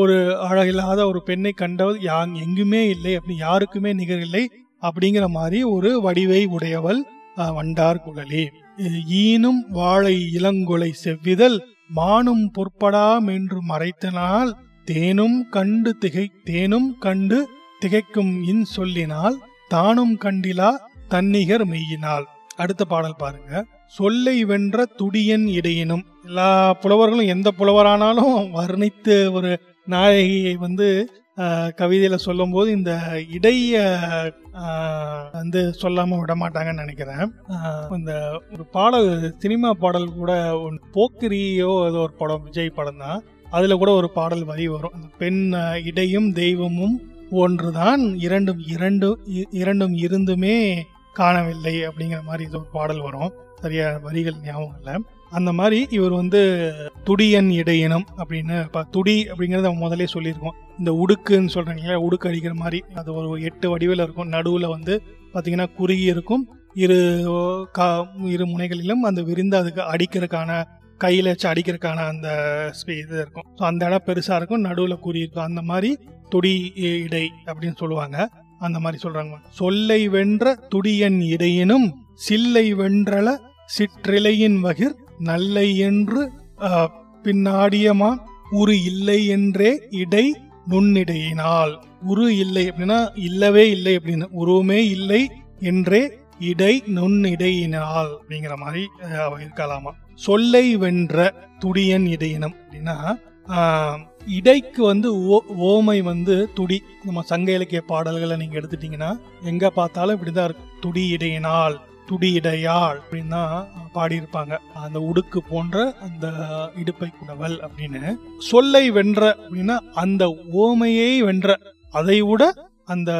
ஒரு அழகில்லாத ஒரு பெண்ணை கண்டவள் யாங் எங்குமே இல்லை, அப்படி யாருக்குமே நிகரில்லை அப்படிங்கிற மாதிரி ஒரு வடிவை உடையவள் வண்டார் குழலி. ஈனும் வாழை இளங்கொலை செவ்விதல் மானும் பொற்படாம் என்று மறைத்தனால் தேனும் கண்டு திகை தேனும் கண்டு திகைக்கும் இன் சொல்லினால் தானும் கண்டிலா தன்னிகர் மெய்யினால். அடுத்த பாடல் பாருங்க. சொல்லை வென்ற துடியன் இடையினும். எல்லா புலவர்களும் எந்த புலவரானாலும் வர்ணித்து ஒரு நாயகியை வந்து கவிதையில சொல்லும் போது இந்த இடைய வந்து சொல்லாம விட மாட்டாங்கன்னு நினைக்கிறேன். இந்த ஒரு பாடல், சினிமா பாடல் கூட, போக்கிரியோ ஏதோ ஒரு படம், விஜய் படம் தான், அதுல கூட ஒரு பாடல் வரி வரும். பெண் இடையும் தெய்வமும் ஒன்றுதான், இரண்டும் இரண்டு இரண்டும் இருந்துமே காணவில்லை அப்படிங்கிற மாதிரி இது ஒரு பாடல் வரும். சரியா வரிகள் ஞாபகம் இல்லை. அந்த மாதிரி இவர் வந்து துடியன் இடையினம் அப்படின்னு, துடி அப்படிங்கறத முதலே சொல்லியிருக்கோம். இந்த உடுக்குன்னு சொல்றாங்க, உடுக்கு அடிக்கிற மாதிரி அது ஒரு எட்டு வடிவில் இருக்கும். நடுவுல வந்து பாத்தீங்கன்னா குறுகி இருக்கும், இரு இரு முனைகளிலும் அந்த விரிந்து அதுக்கு அடிக்கிறதுக்கான, கையில வச்சு அடிக்கிறதுக்கான அந்த இது இருக்கும். ஸோ அந்த இடம் பெருசா இருக்கும், நடுவுல குறுகி இருக்கும். அந்த மாதிரி துடி இடை அப்படின்னு சொல்லுவாங்க. அந்த மாதிரி சொல்றாங்க. சொல்லை வென்ற துடியன் இடையினும் சில்லை வென்றல சிற்றிலையின் வகிர் நல்லை என்று பின்னாடியமா உரு இல்லை என்றே இடை நுண்ணிடையினால். உரு இல்லை அப்படின்னா இல்லவே இல்லை அப்படின்னு, உருவமே இல்லை என்றே இடை நுண்ணிடையினால் அப்படிங்கிற மாதிரி இருக்கலாமா. சொல்லை வென்ற துடியன் இடையினம் அப்படின்னா இடைக்கு வந்து ஓ ஓமை வந்து துடி. நம்ம சங்க இலக்கிய பாடல்களை நீங்க எடுத்துட்டீங்கன்னா எங்க பார்த்தாலும் இப்படிதான் இருக்கும். துடி இடையினால், துடி இடையாள் அப்படின்னா பாடியிருப்பாங்க. அந்த உடுக்கு போன்ற அந்த இடுப்பை குடவல் அப்படின்னு. சொல்லை வென்ற அப்படின்னா அந்த ஓமையை வென்ற, அதை விட அந்த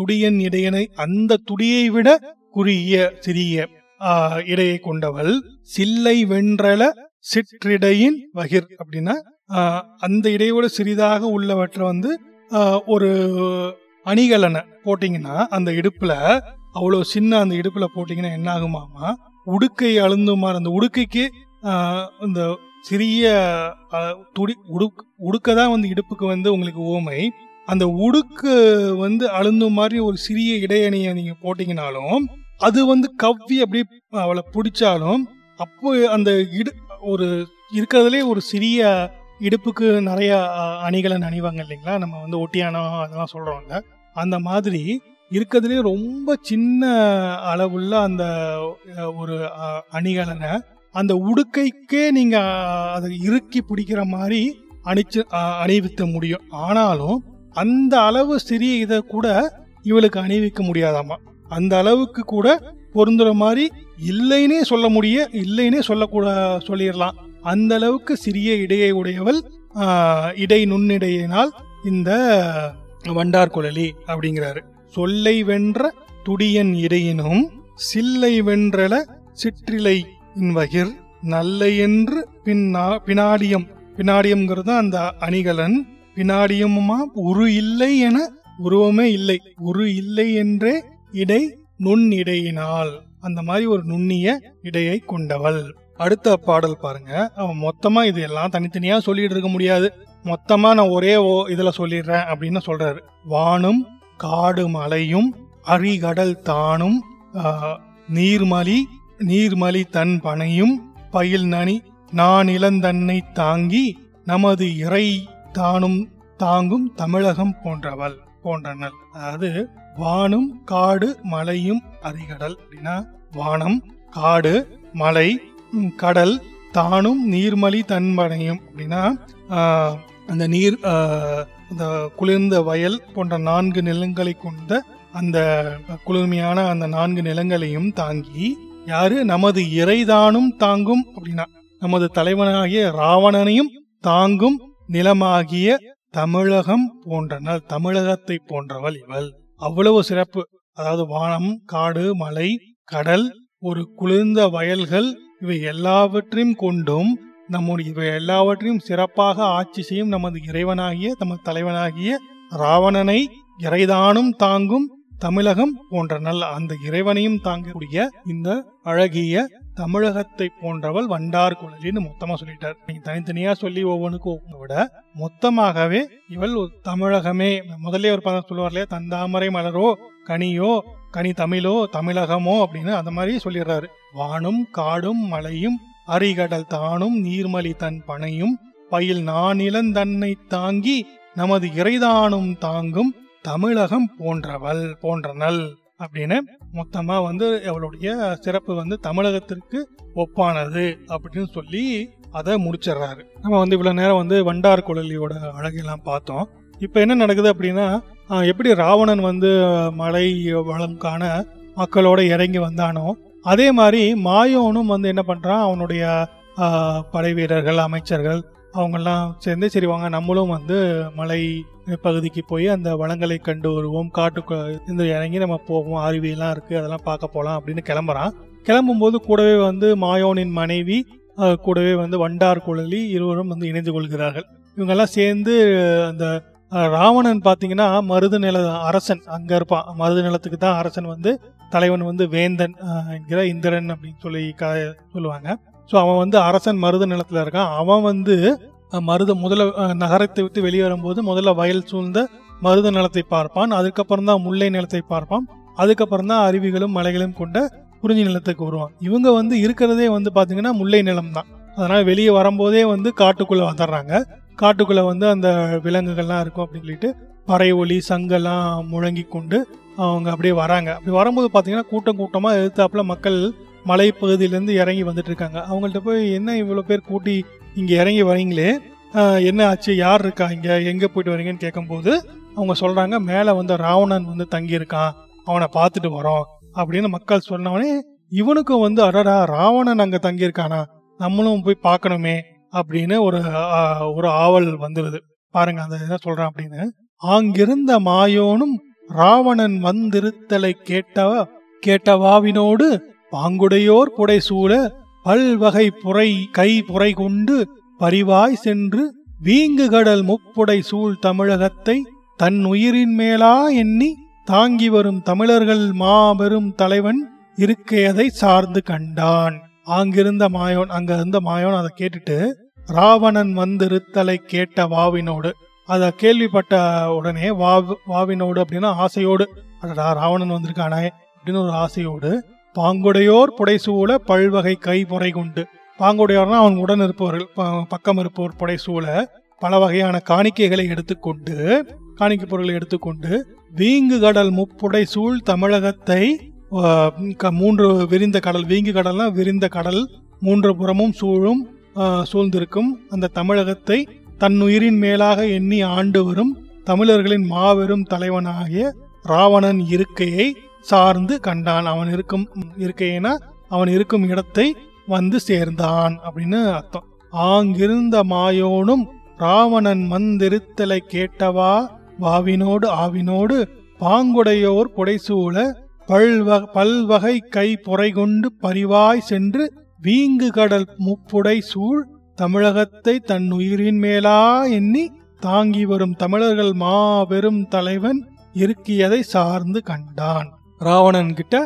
துடியன் இடையனை, அந்த துடியை விட குறுகிய சிறிய இடையை கொண்டவள். சில்லை வென்றல சிற்றிடையின் வகிர் அப்படின்னா அந்த இடையோட சிறிதாக உள்ளவற்ற வந்து ஒரு அணிகலனை போட்டீங்கன்னா, அந்த இடுப்புல அவ்வளோ சின்ன அந்த இடுப்புல போட்டீங்கன்னா என்ன ஆகுமாமா, உடுக்கை அழுந்துமாறு. அந்த உடுக்கைக்கு இந்த சிறிய துடி உடுக்க தான் வந்து இடுப்புக்கு வந்து உங்களுக்கு ஓமை. அந்த உடுக்கு வந்து அழுந்து மாதிரி ஒரு சிறிய இடையணியை நீங்க போட்டீங்கனாலும் அது வந்து கவ்வி அப்படியே அவளை பிடிச்சாலும் அப்போ அந்த இடு ஒரு இருக்கிறதுலே ஒரு சிறிய இடுப்புக்கு நிறைய அணிகலன் அணிவாங்க இல்லைங்களா, நம்ம வந்து ஒட்டியானம் அதெல்லாம் சொல்றோம்ல, அந்த மாதிரி இருக்கிறதுலே ரொம்ப சின்ன அளவுள்ள அந்த ஒரு அணிகலனை அந்த உடுக்கைக்கே நீங்க அதை இறுக்கி பிடிக்கிற மாதிரி அணிச்சு அணிவிக்க முடியும். ஆனாலும் அந்த அளவு சிறிய இதை கூட இவளுக்கு அணிவிக்க முடியாதாமா. அந்த அளவுக்கு கூட பொருந்துற மாதிரி இல்லைன்னே சொல்ல முடிய இல்லைன்னே சொல்லக்கூட சொல்லிடலாம். அந்த அளவுக்கு சிறிய இடையை உடையவள் இடை நுண்ணிடையினால் இந்த வண்டார் குழலி அப்படிங்கிறாரு. சொல்லை வென்ற துடியன் இடையினும் சில்லை வென்றல சிற்றிலை இன்வகிர் நல்லை என்று பின்னா பினாடியம் பினாடியம்ங்கிறது அந்த அணிகலன். பினாடியமுமா உரு இல்லை என, உருவமே இல்லை, உரு இல்லை என்றே இடை நுண் இடையினால். அந்த மாதிரி ஒரு நுண்ணிய இடையை கொண்டவள். அடுத்த பாடல் பாருங்க. அவன் மொத்தமா இது எல்லாம் தனித்தனியா சொல்லிட்டு இருக்க முடியாது, மொத்தமா நான் ஒரே ஓ இதுல சொல்லிடுறேன் அப்படின்னு சொல்றாரு. வானும் காடு மலையும் அரிகடல் தானும் நீர்மலி நீர்மலி தன் பனையும் பயில் நனி நான் இளந்தன்னை தாங்கி நமது இறை தானும் தாங்கும் தமிழகம் போன்றவள் போன்றனள். அதாவது வானும் காடு மலையும் அரிகடல் அப்படின்னா வானம், காடு, மலை, கடல், தானும் நீர்மலி தன் பனையும் அப்படின்னா அந்த நீர், அந்த குளிர்ந்த வயல் போன்ற நான்கு நிலங்களை கொண்ட அந்த குளிர்மையான அந்த நான்கு நிலங்களையும் தாங்கி யாரு, நமது இறைதானும் தாங்கும் அப்படின்னா நமது தலைவனாகிய ராவணனையும் தாங்கும் நிலமாகிய தமிழகம் போன்றன, தமிழகத்தை போன்றவள் இவள். அவ்வளவு சிறப்பு. அதாவது வானம், காடு, மலை, கடல், ஒரு குளிர்ந்த வயல்கள், இவை எல்லாவற்றையும் கொண்டும் நம்முடைய இவை எல்லாவற்றையும் சிறப்பாக ஆட்சி செய்யும் நமது இறைவனாகிய நமது தலைவனாகிய ராவணனை இறைதானும் தாங்கும் தமிழகம் போன்ற நல்ல அந்த இறைவனையும் தாங்கக்கூடிய இந்த அழகிய தமிழகத்தை போன்றவள் வண்டார் குழலின்னு மொத்தமா சொல்லிட்டார். நீங்க தனித்தனியா சொல்லி ஒவ்வொன்றுக்கும் விட மொத்தமாகவே இவள் தமிழகமே. முதலே ஒரு பதம் சொல்லுவார்லையா, தந்தாமரை மலரோ கனியோ கனி தமிழோ தமிழகமோ அப்படின்னு அந்த மாதிரி சொல்லிடுறாரு. வானும் காடும் மலையும் அரிகடல் தானும் நீர்மலி தன் பனையும் பயில் நானிலந்தன்னை தாங்கி நமது இறைதானும் தாங்கும் தமிழகம் போன்றவள் போன்றனள் அப்படின்னு மொத்தமா வந்து அவளுடைய சிறப்பு வந்து தமிழகத்திற்கு ஒப்பானது அப்படின்னு சொல்லி அதை முடிச்சிடுறாரு. நம்ம வந்து இவ்வளவு நேரம் வந்து வண்டார் குழலியோட அழகெல்லாம் பார்த்தோம். இப்ப என்ன நடக்குது அப்படின்னா, எப்படி ராவணன் வந்து மலை வளம் காண மக்களோட இறங்கி வந்தானோ அதே மாதிரி மாயோனும் வந்து என்ன பண்றான், அவனுடைய படை வீரர்கள் அமைச்சர்கள் அவங்கெல்லாம் சேர்ந்து சரி வாங்க நம்மளும் வந்து மலை பகுதிக்கு போய் அந்த வளங்களை கண்டு வருவோம், காட்டுக்கு இருந்து இறங்கி நம்ம போவோம், அருவியெல்லாம் இருக்கு அதெல்லாம் பார்க்க போகலாம் அப்படின்னு கிளம்புறான். கிளம்பும்போது கூடவே வந்து மாயோனின் மனைவி கூடவே வந்து வண்டார் குழலி இருவரும் வந்து இணைந்து கொள்கிறார்கள். இவங்கெல்லாம் சேர்ந்து அந்த ராவணன் பார்த்தீங்கன்னா மருது நில அரசன் அங்க இருப்பான். மருது நிலத்துக்கு தான் அரசன் வந்து தலைவன் வந்து வேந்தன் என்கிற இந்திரன் அப்படின்னு சொல்லி க சொல்லுவாங்க. ஸோ அவன் வந்து அரசன் மருத நிலத்தில் இருக்கான். அவன் வந்து மருத முதல்ல நகரத்தை விட்டு வெளியேறும்போது முதல்ல வயல் சூழ்ந்த மருத நிலத்தை பார்ப்பான், அதுக்கப்புறம் தான் முல்லை நிலத்தை பார்ப்பான், அதுக்கப்புறம் தான் அருவிகளும் மலைகளும் கொண்ட குறிஞ்சி நிலத்துக்கு வருவான். இவங்க வந்து இருக்கிறதே வந்து பார்த்தீங்கன்னா முல்லை நிலம் தான். அதனால வெளியே வரும்போதே வந்து காட்டுக்குள்ளே வந்துடுறாங்க. காட்டுக்குள்ளே வந்து அந்த விலங்குகள்லாம் இருக்கும் அப்படின்னு சொல்லிட்டு பறை ஒலி சங்கெல்லாம் முழங்கி கொண்டு அவங்க அப்படியே வராங்க. அப்படி வரும்போது பார்த்தீங்கன்னா கூட்டம் கூட்டமாக எதிர்த்தாப்புல மக்கள் மலைப்பகுதியிலேருந்து இறங்கி வந்துட்டு இருக்காங்க. அவங்கள்ட்ட போய் என்ன இவ்வளோ பேர் கூட்டி இங்கே இறங்கி வரீங்களே, என்ன ஆச்சு, யார் இருக்கா இங்கே, எங்கே போயிட்டு வரீங்கன்னு கேட்கும்போது அவங்க சொல்கிறாங்க மேலே வந்து ராவணன் வந்து தங்கியிருக்கான், அவனை பார்த்துட்டு வரோம் அப்படின்னு மக்கள் சொன்னவனே இவனுக்கும் வந்து அடடா ராவணன் அங்கே தங்கியிருக்கானா நம்மளும் போய் பார்க்கணுமே அப்படின்னு ஒரு ஒரு ஆவல் வந்துடுது. பாருங்க அந்த என்ன சொல்கிறான் அப்படின்னு, ஆங்கிருந்த மாயோனும் ராவணன் வந்திருத்தலை கேட்டவ கேட்டவாவினோடு பாங்குடையோர் புடை சூழ பல்வகை புரை கை புரை கொண்டு பரிவாய் சென்று வீங்கு கடல் முப்புடை சூழ் தமிழகத்தை தன் உயிரின் மேலா எண்ணி தாங்கி வரும் தமிழர்கள் மாபெரும் தலைவன் இருக்கையதை சார்ந்து கண்டான். அங்கிருந்த மாயோன் அங்க இருந்த மாயோன் அதை கேட்டுட்டு ராவணன் வந்திருத்தலை கேட்ட வாவினோடு அதை கேள்விப்பட்ட உடனே வாவ் வாவினோடு அப்படின்னா ஆசையோடு, அடடா ராவணன் வந்திருக்கானே அப்படின்னு ஒரு ஆசையோடு பாங்குடையோர் புடைசூழ பல்வகை கைப்புரை கொண்டு, பாங்குடையோர்னா அவன் உடன் இருப்பவர்கள் பக்கம் இருப்பவர் புடைசூழ பல வகையான காணிக்கைகளை எடுத்துக்கொண்டு காணிக்கை பொருட்களை எடுத்துக்கொண்டு வீங்கு கடல் முப்புடைசூழ் தமிழகத்தை மூன்று விரிந்த கடல், வீங்கு கடல்னா விரிந்த கடல், மூன்று புறமும் சூழும் சூழ்ந்திருக்கும் அந்த தமிழகத்தை தன்னுயிரின் மேலாக எண்ணி ஆண்டு வரும் தமிழர்களின் மாபெரும் தலைவனாகிய ராவணன் இருக்கையை சார்ந்து கண்டான். அவன் இருக்கும் இருக்கையனா அவன் இருக்கும் இடத்தை வந்து சேர்ந்தான் அப்படின்னு அர்த்தம். ஆங்கிருந்த மாயோனும் ராவணன் மந்திருத்தலை கேட்டவா வாவினோடு ஆவினோடு பாங்குடையோர் புடைசூழ பல்வ பல்வகை கை பொறை கொண்டு பரிவாய் சென்று வீங்கு கடல் முப்புடை சூழ் தமிழகத்தை தன் உயிரின் மேலா எண்ணி தாங்கி வரும் தமிழர்கள் மாபெரும் தலைவன் இருக்கியதை சார்ந்து கண்டான். ராவணன் கிட்ட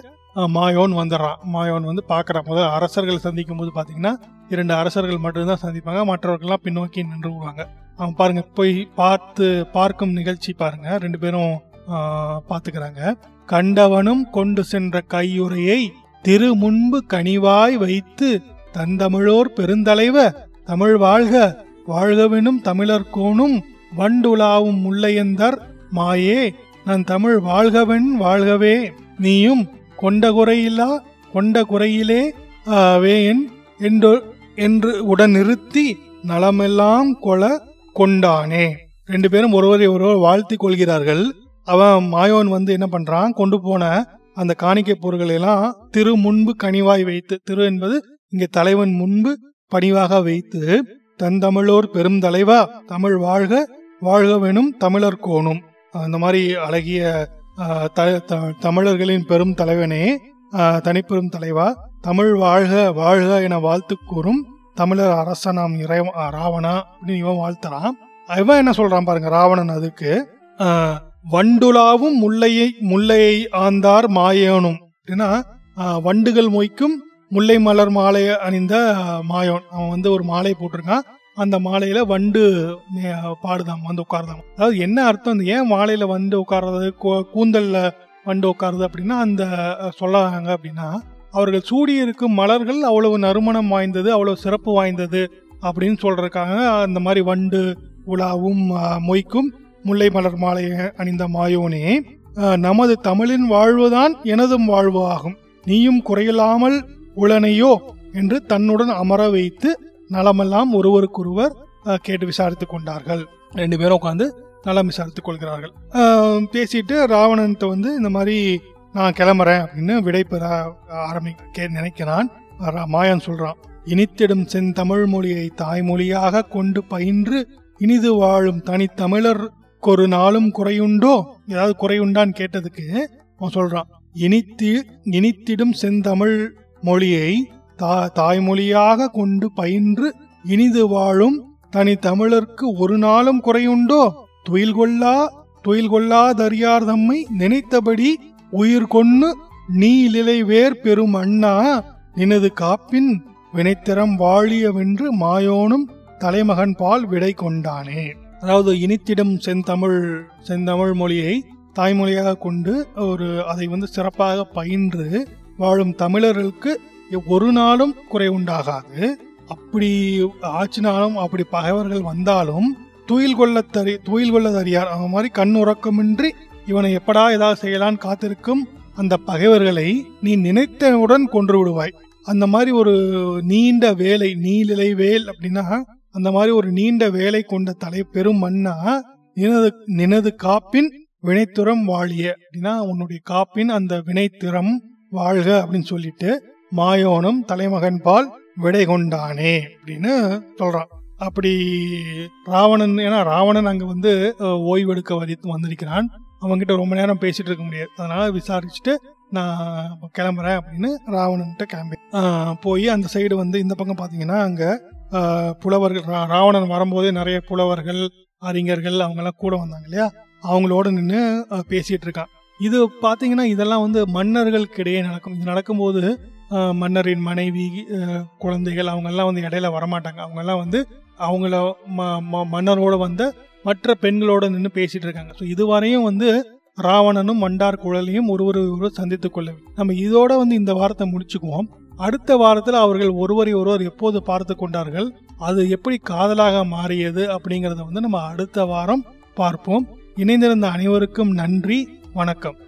மாயோன் வந்துடுறான். மாயோன் வந்து பார்க்குற முதல் அரசர்கள் சந்திக்கும் போது பார்த்தீங்கன்னா இரண்டு அரசர்கள் மட்டும்தான் சந்திப்பாங்க, மற்றவர்கள்லாம் பின்னோக்கி நின்று விடுவாங்க. அவன் பாருங்க போய் பார்த்து பார்க்கும் நிகழ்ச்சி பாருங்க, ரெண்டு பேரும் பார்த்துக்கிறாங்க. கண்டவனும் கொண்டு சென்ற கையுறையை திரு முன்பு கனிவாய் வைத்து தந்தமிழோர் பெருந்தலைவ தமிழ் வாழ்க வாழ்கவெனும் தமிழர் கோணும் வண்டுலாவும் முல்லையந்தர் மாயே நான் தமிழ் வாழ்கவன் வாழ்கவே நீயும் கொண்ட குறையிலா கொண்ட குறையிலே வேன் என்று என்று உடன் நிறுத்தி நலமெல்லாம் கொல கொண்டானே. ரெண்டு பேரும் ஒருவரை ஒருவர் வாழ்த்தி கொள்கிறார்கள். அவன் மாயோன் வந்து என்ன பண்றான், கொண்டு போன அந்த காணிக்கை பொருட்களை எல்லாம் திரு முன்பு கனிவாய் வைத்து, திரு என்பது இங்க தலைவன், முன்பு பணிவாக வைத்து தன் தமிழோர் பெரும் தலைவா தமிழ் வாழ்க வாழ்கவெனும் தமிழர் கோணும், அந்த மாதிரி அழகிய தமிழர்களின் பெரும் தலைவனே தனிப்பெரும் தலைவா தமிழ் வாழ்க வாழ்க என வாழ்த்து கூறும் தமிழர் அரசனாம் இறை ராவணா அப்படின்னு இவன் வாழ்த்தலாம். இவன் என்ன சொல்றான் பாருங்க ராவணன், அதுக்கு வண்டுலாவும் முல்லையை முல்லையை ஆந்தார் மாயோனும் அப்படின்னா வண்டுகள் மொய்க்கும் முல்லை மலர் மாலையை அணிந்த மாயோன், அவன் வந்து ஒரு மாலையை போட்டிருக்கான். அந்த மாலையில வண்டு பாடுதான், வந்து உட்காருதான். அதாவது என்ன அர்த்தம், ஏன் மாலையில வண்டு உட்கார்றது, கூந்தல்ல வண்டு உட்காருது அப்படின்னா அந்த சொல்லாங்க அப்படின்னா அவர்கள் சூடியிருக்கும் மலர்கள் அவ்வளவு நறுமணம் வாய்ந்தது, அவ்வளவு சிறப்பு வாய்ந்தது அப்படின்னு சொல்றதுக்காக அந்த மாதிரி வண்டு உலாவும் மொய்க்கும் முல்லை மலர் மாலையை அணிந்த மாயோனே, நமது தமிழின் வாழ்வுதான் எனதும் வாழ்வு ஆகும், நீயும் குறையில்லாமல் உளனையோ என்று தன்னுடன் அமர வைத்து நலமெல்லாம் ஒருவருக்கொருவர் கேட்டு விசாரித்துக் கொண்டார்கள். ரெண்டு பேரும் உட்காந்து நலம் விசாரித்துக் கொள்கிறார்கள். பேசிட்டு ராவணன்ட்ட வந்து இந்த மாதிரி நான் கிளம்புறேன் அப்படின்னு விடை பெற ஆரம்பிக்க நினைக்கிறான். மாயன் சொல்றான், இனித்திடும் செந்தமிழ் மொழியை தாய்மொழியாக கொண்டு பயின்று இனிது வாழும் தனித்தமிழர் ஒரு நாளும் குறையுண்டோ, ஏதாவது குறையுண்டான்னு கேட்டதுக்கு அவன் சொல்றான், இனித்தி இனித்திடும் செந்தமிழ் மொழியை தா தாய்மொழியாக கொண்டு பயின்று இனிது வாழும் தனி தமிழர்க்கு ஒரு நாளும் குறையுண்டோ, துயில் கொள்ளா துயில் கொள்ளாதறியார் தம்மை நினைத்தபடி உயிர் கொண்டு நீலிலை வேர் பெரும் அண்ணா நினது காப்பின் வினைத்திறம் வாழியவென்று மாயோனும் தலைமகன் பால் விடை கொண்டானே. அதாவது இனித்திடம் செந்தமிழ் செந்தமிழ் மொழியை தாய்மொழியாக கொண்டு ஒரு அதை வந்து சிறப்பாக பயின்று வாழும் தமிழர்களுக்கு ஒரு நாளும் குறை உண்டாகாது. அப்படி ஆச்சினாலும் அப்படி பகைவர்கள் வந்தாலும் துயில் கொள்ள தறி துயில் கொள்ள தறியார், அவன் மாதிரி கண் உறக்கமின்றி இவனை எப்படா ஏதாவது செய்யலான்னு காத்திருக்கும் அந்த பகைவர்களை நீ நினைத்தவுடன் கொன்று விடுவாய். அந்த மாதிரி ஒரு நீண்ட வேலை, நீலிலை வேல் அப்படின்னா அந்த மாதிரி ஒரு நீண்ட வேலை கொண்ட தலை பெரும் மன்னா நினது நினது காப்பின் வினைத்திறம் வாழிய அப்படின்னா உன்னுடைய காப்பின் அந்த வினைத்திறம் வாழ்க அப்படின்னு சொல்லிட்டு மாயோனும் தலைமகன் பால் விடை கொண்டானே அப்படின்னு சொல்றான். அப்படி ராவணன், ஏன்னா ராவணன் அங்க வந்து ஓய்வெடுக்க வரி வந்திருக்கிறான், அவன்கிட்ட ரொம்ப நேரம் பேசிட்டு இருக்க முடியாது, அதனால விசாரிச்சுட்டு நான் கிளம்புறேன் அப்படின்னு ராவணன்கிட்ட கிளம்பி போய் அந்த சைடு வந்து இந்த பக்கம் பார்த்தீங்கன்னா அங்கே புலவர்கள், ராவணன் வரும்போதே நிறைய புலவர்கள் அறிஞர்கள் அவங்கெல்லாம் கூட வந்தாங்க இல்லையா, அவங்களோட நின்று பேசிட்டு இருக்கான். இது பார்த்தீங்கன்னா இதெல்லாம் வந்து மன்னர்களுக்கு இடையே நடக்கும். இது நடக்கும்போது மன்னரின் மனைவி குழந்தைகள் அவங்கெல்லாம் வந்து இடையில வரமாட்டாங்க, அவங்கெல்லாம் வந்து அவங்கள மன்னரோட வந்த மற்ற பெண்களோட நின்று பேசிட்டு இருக்காங்க. ஸோ இதுவரையும் வந்து ராவணனும் மண்டார் குழலையும் ஒருவரை ஒருவர் சந்தித்துக் கொள்ளவே. நம்ம இதோட வந்து இந்த வாரத்தை முடிச்சுக்குவோம். அடுத்த வாரத்தில் அவர்கள் ஒருவரை ஒருவர் எப்போது பார்த்து கொண்டார்கள், அது எப்படி காதலாக மாறியது அப்படிங்கறத வந்து நம்ம அடுத்த வாரம் பார்ப்போம். இணைந்திருந்த அனைவருக்கும் நன்றி, வணக்கம்.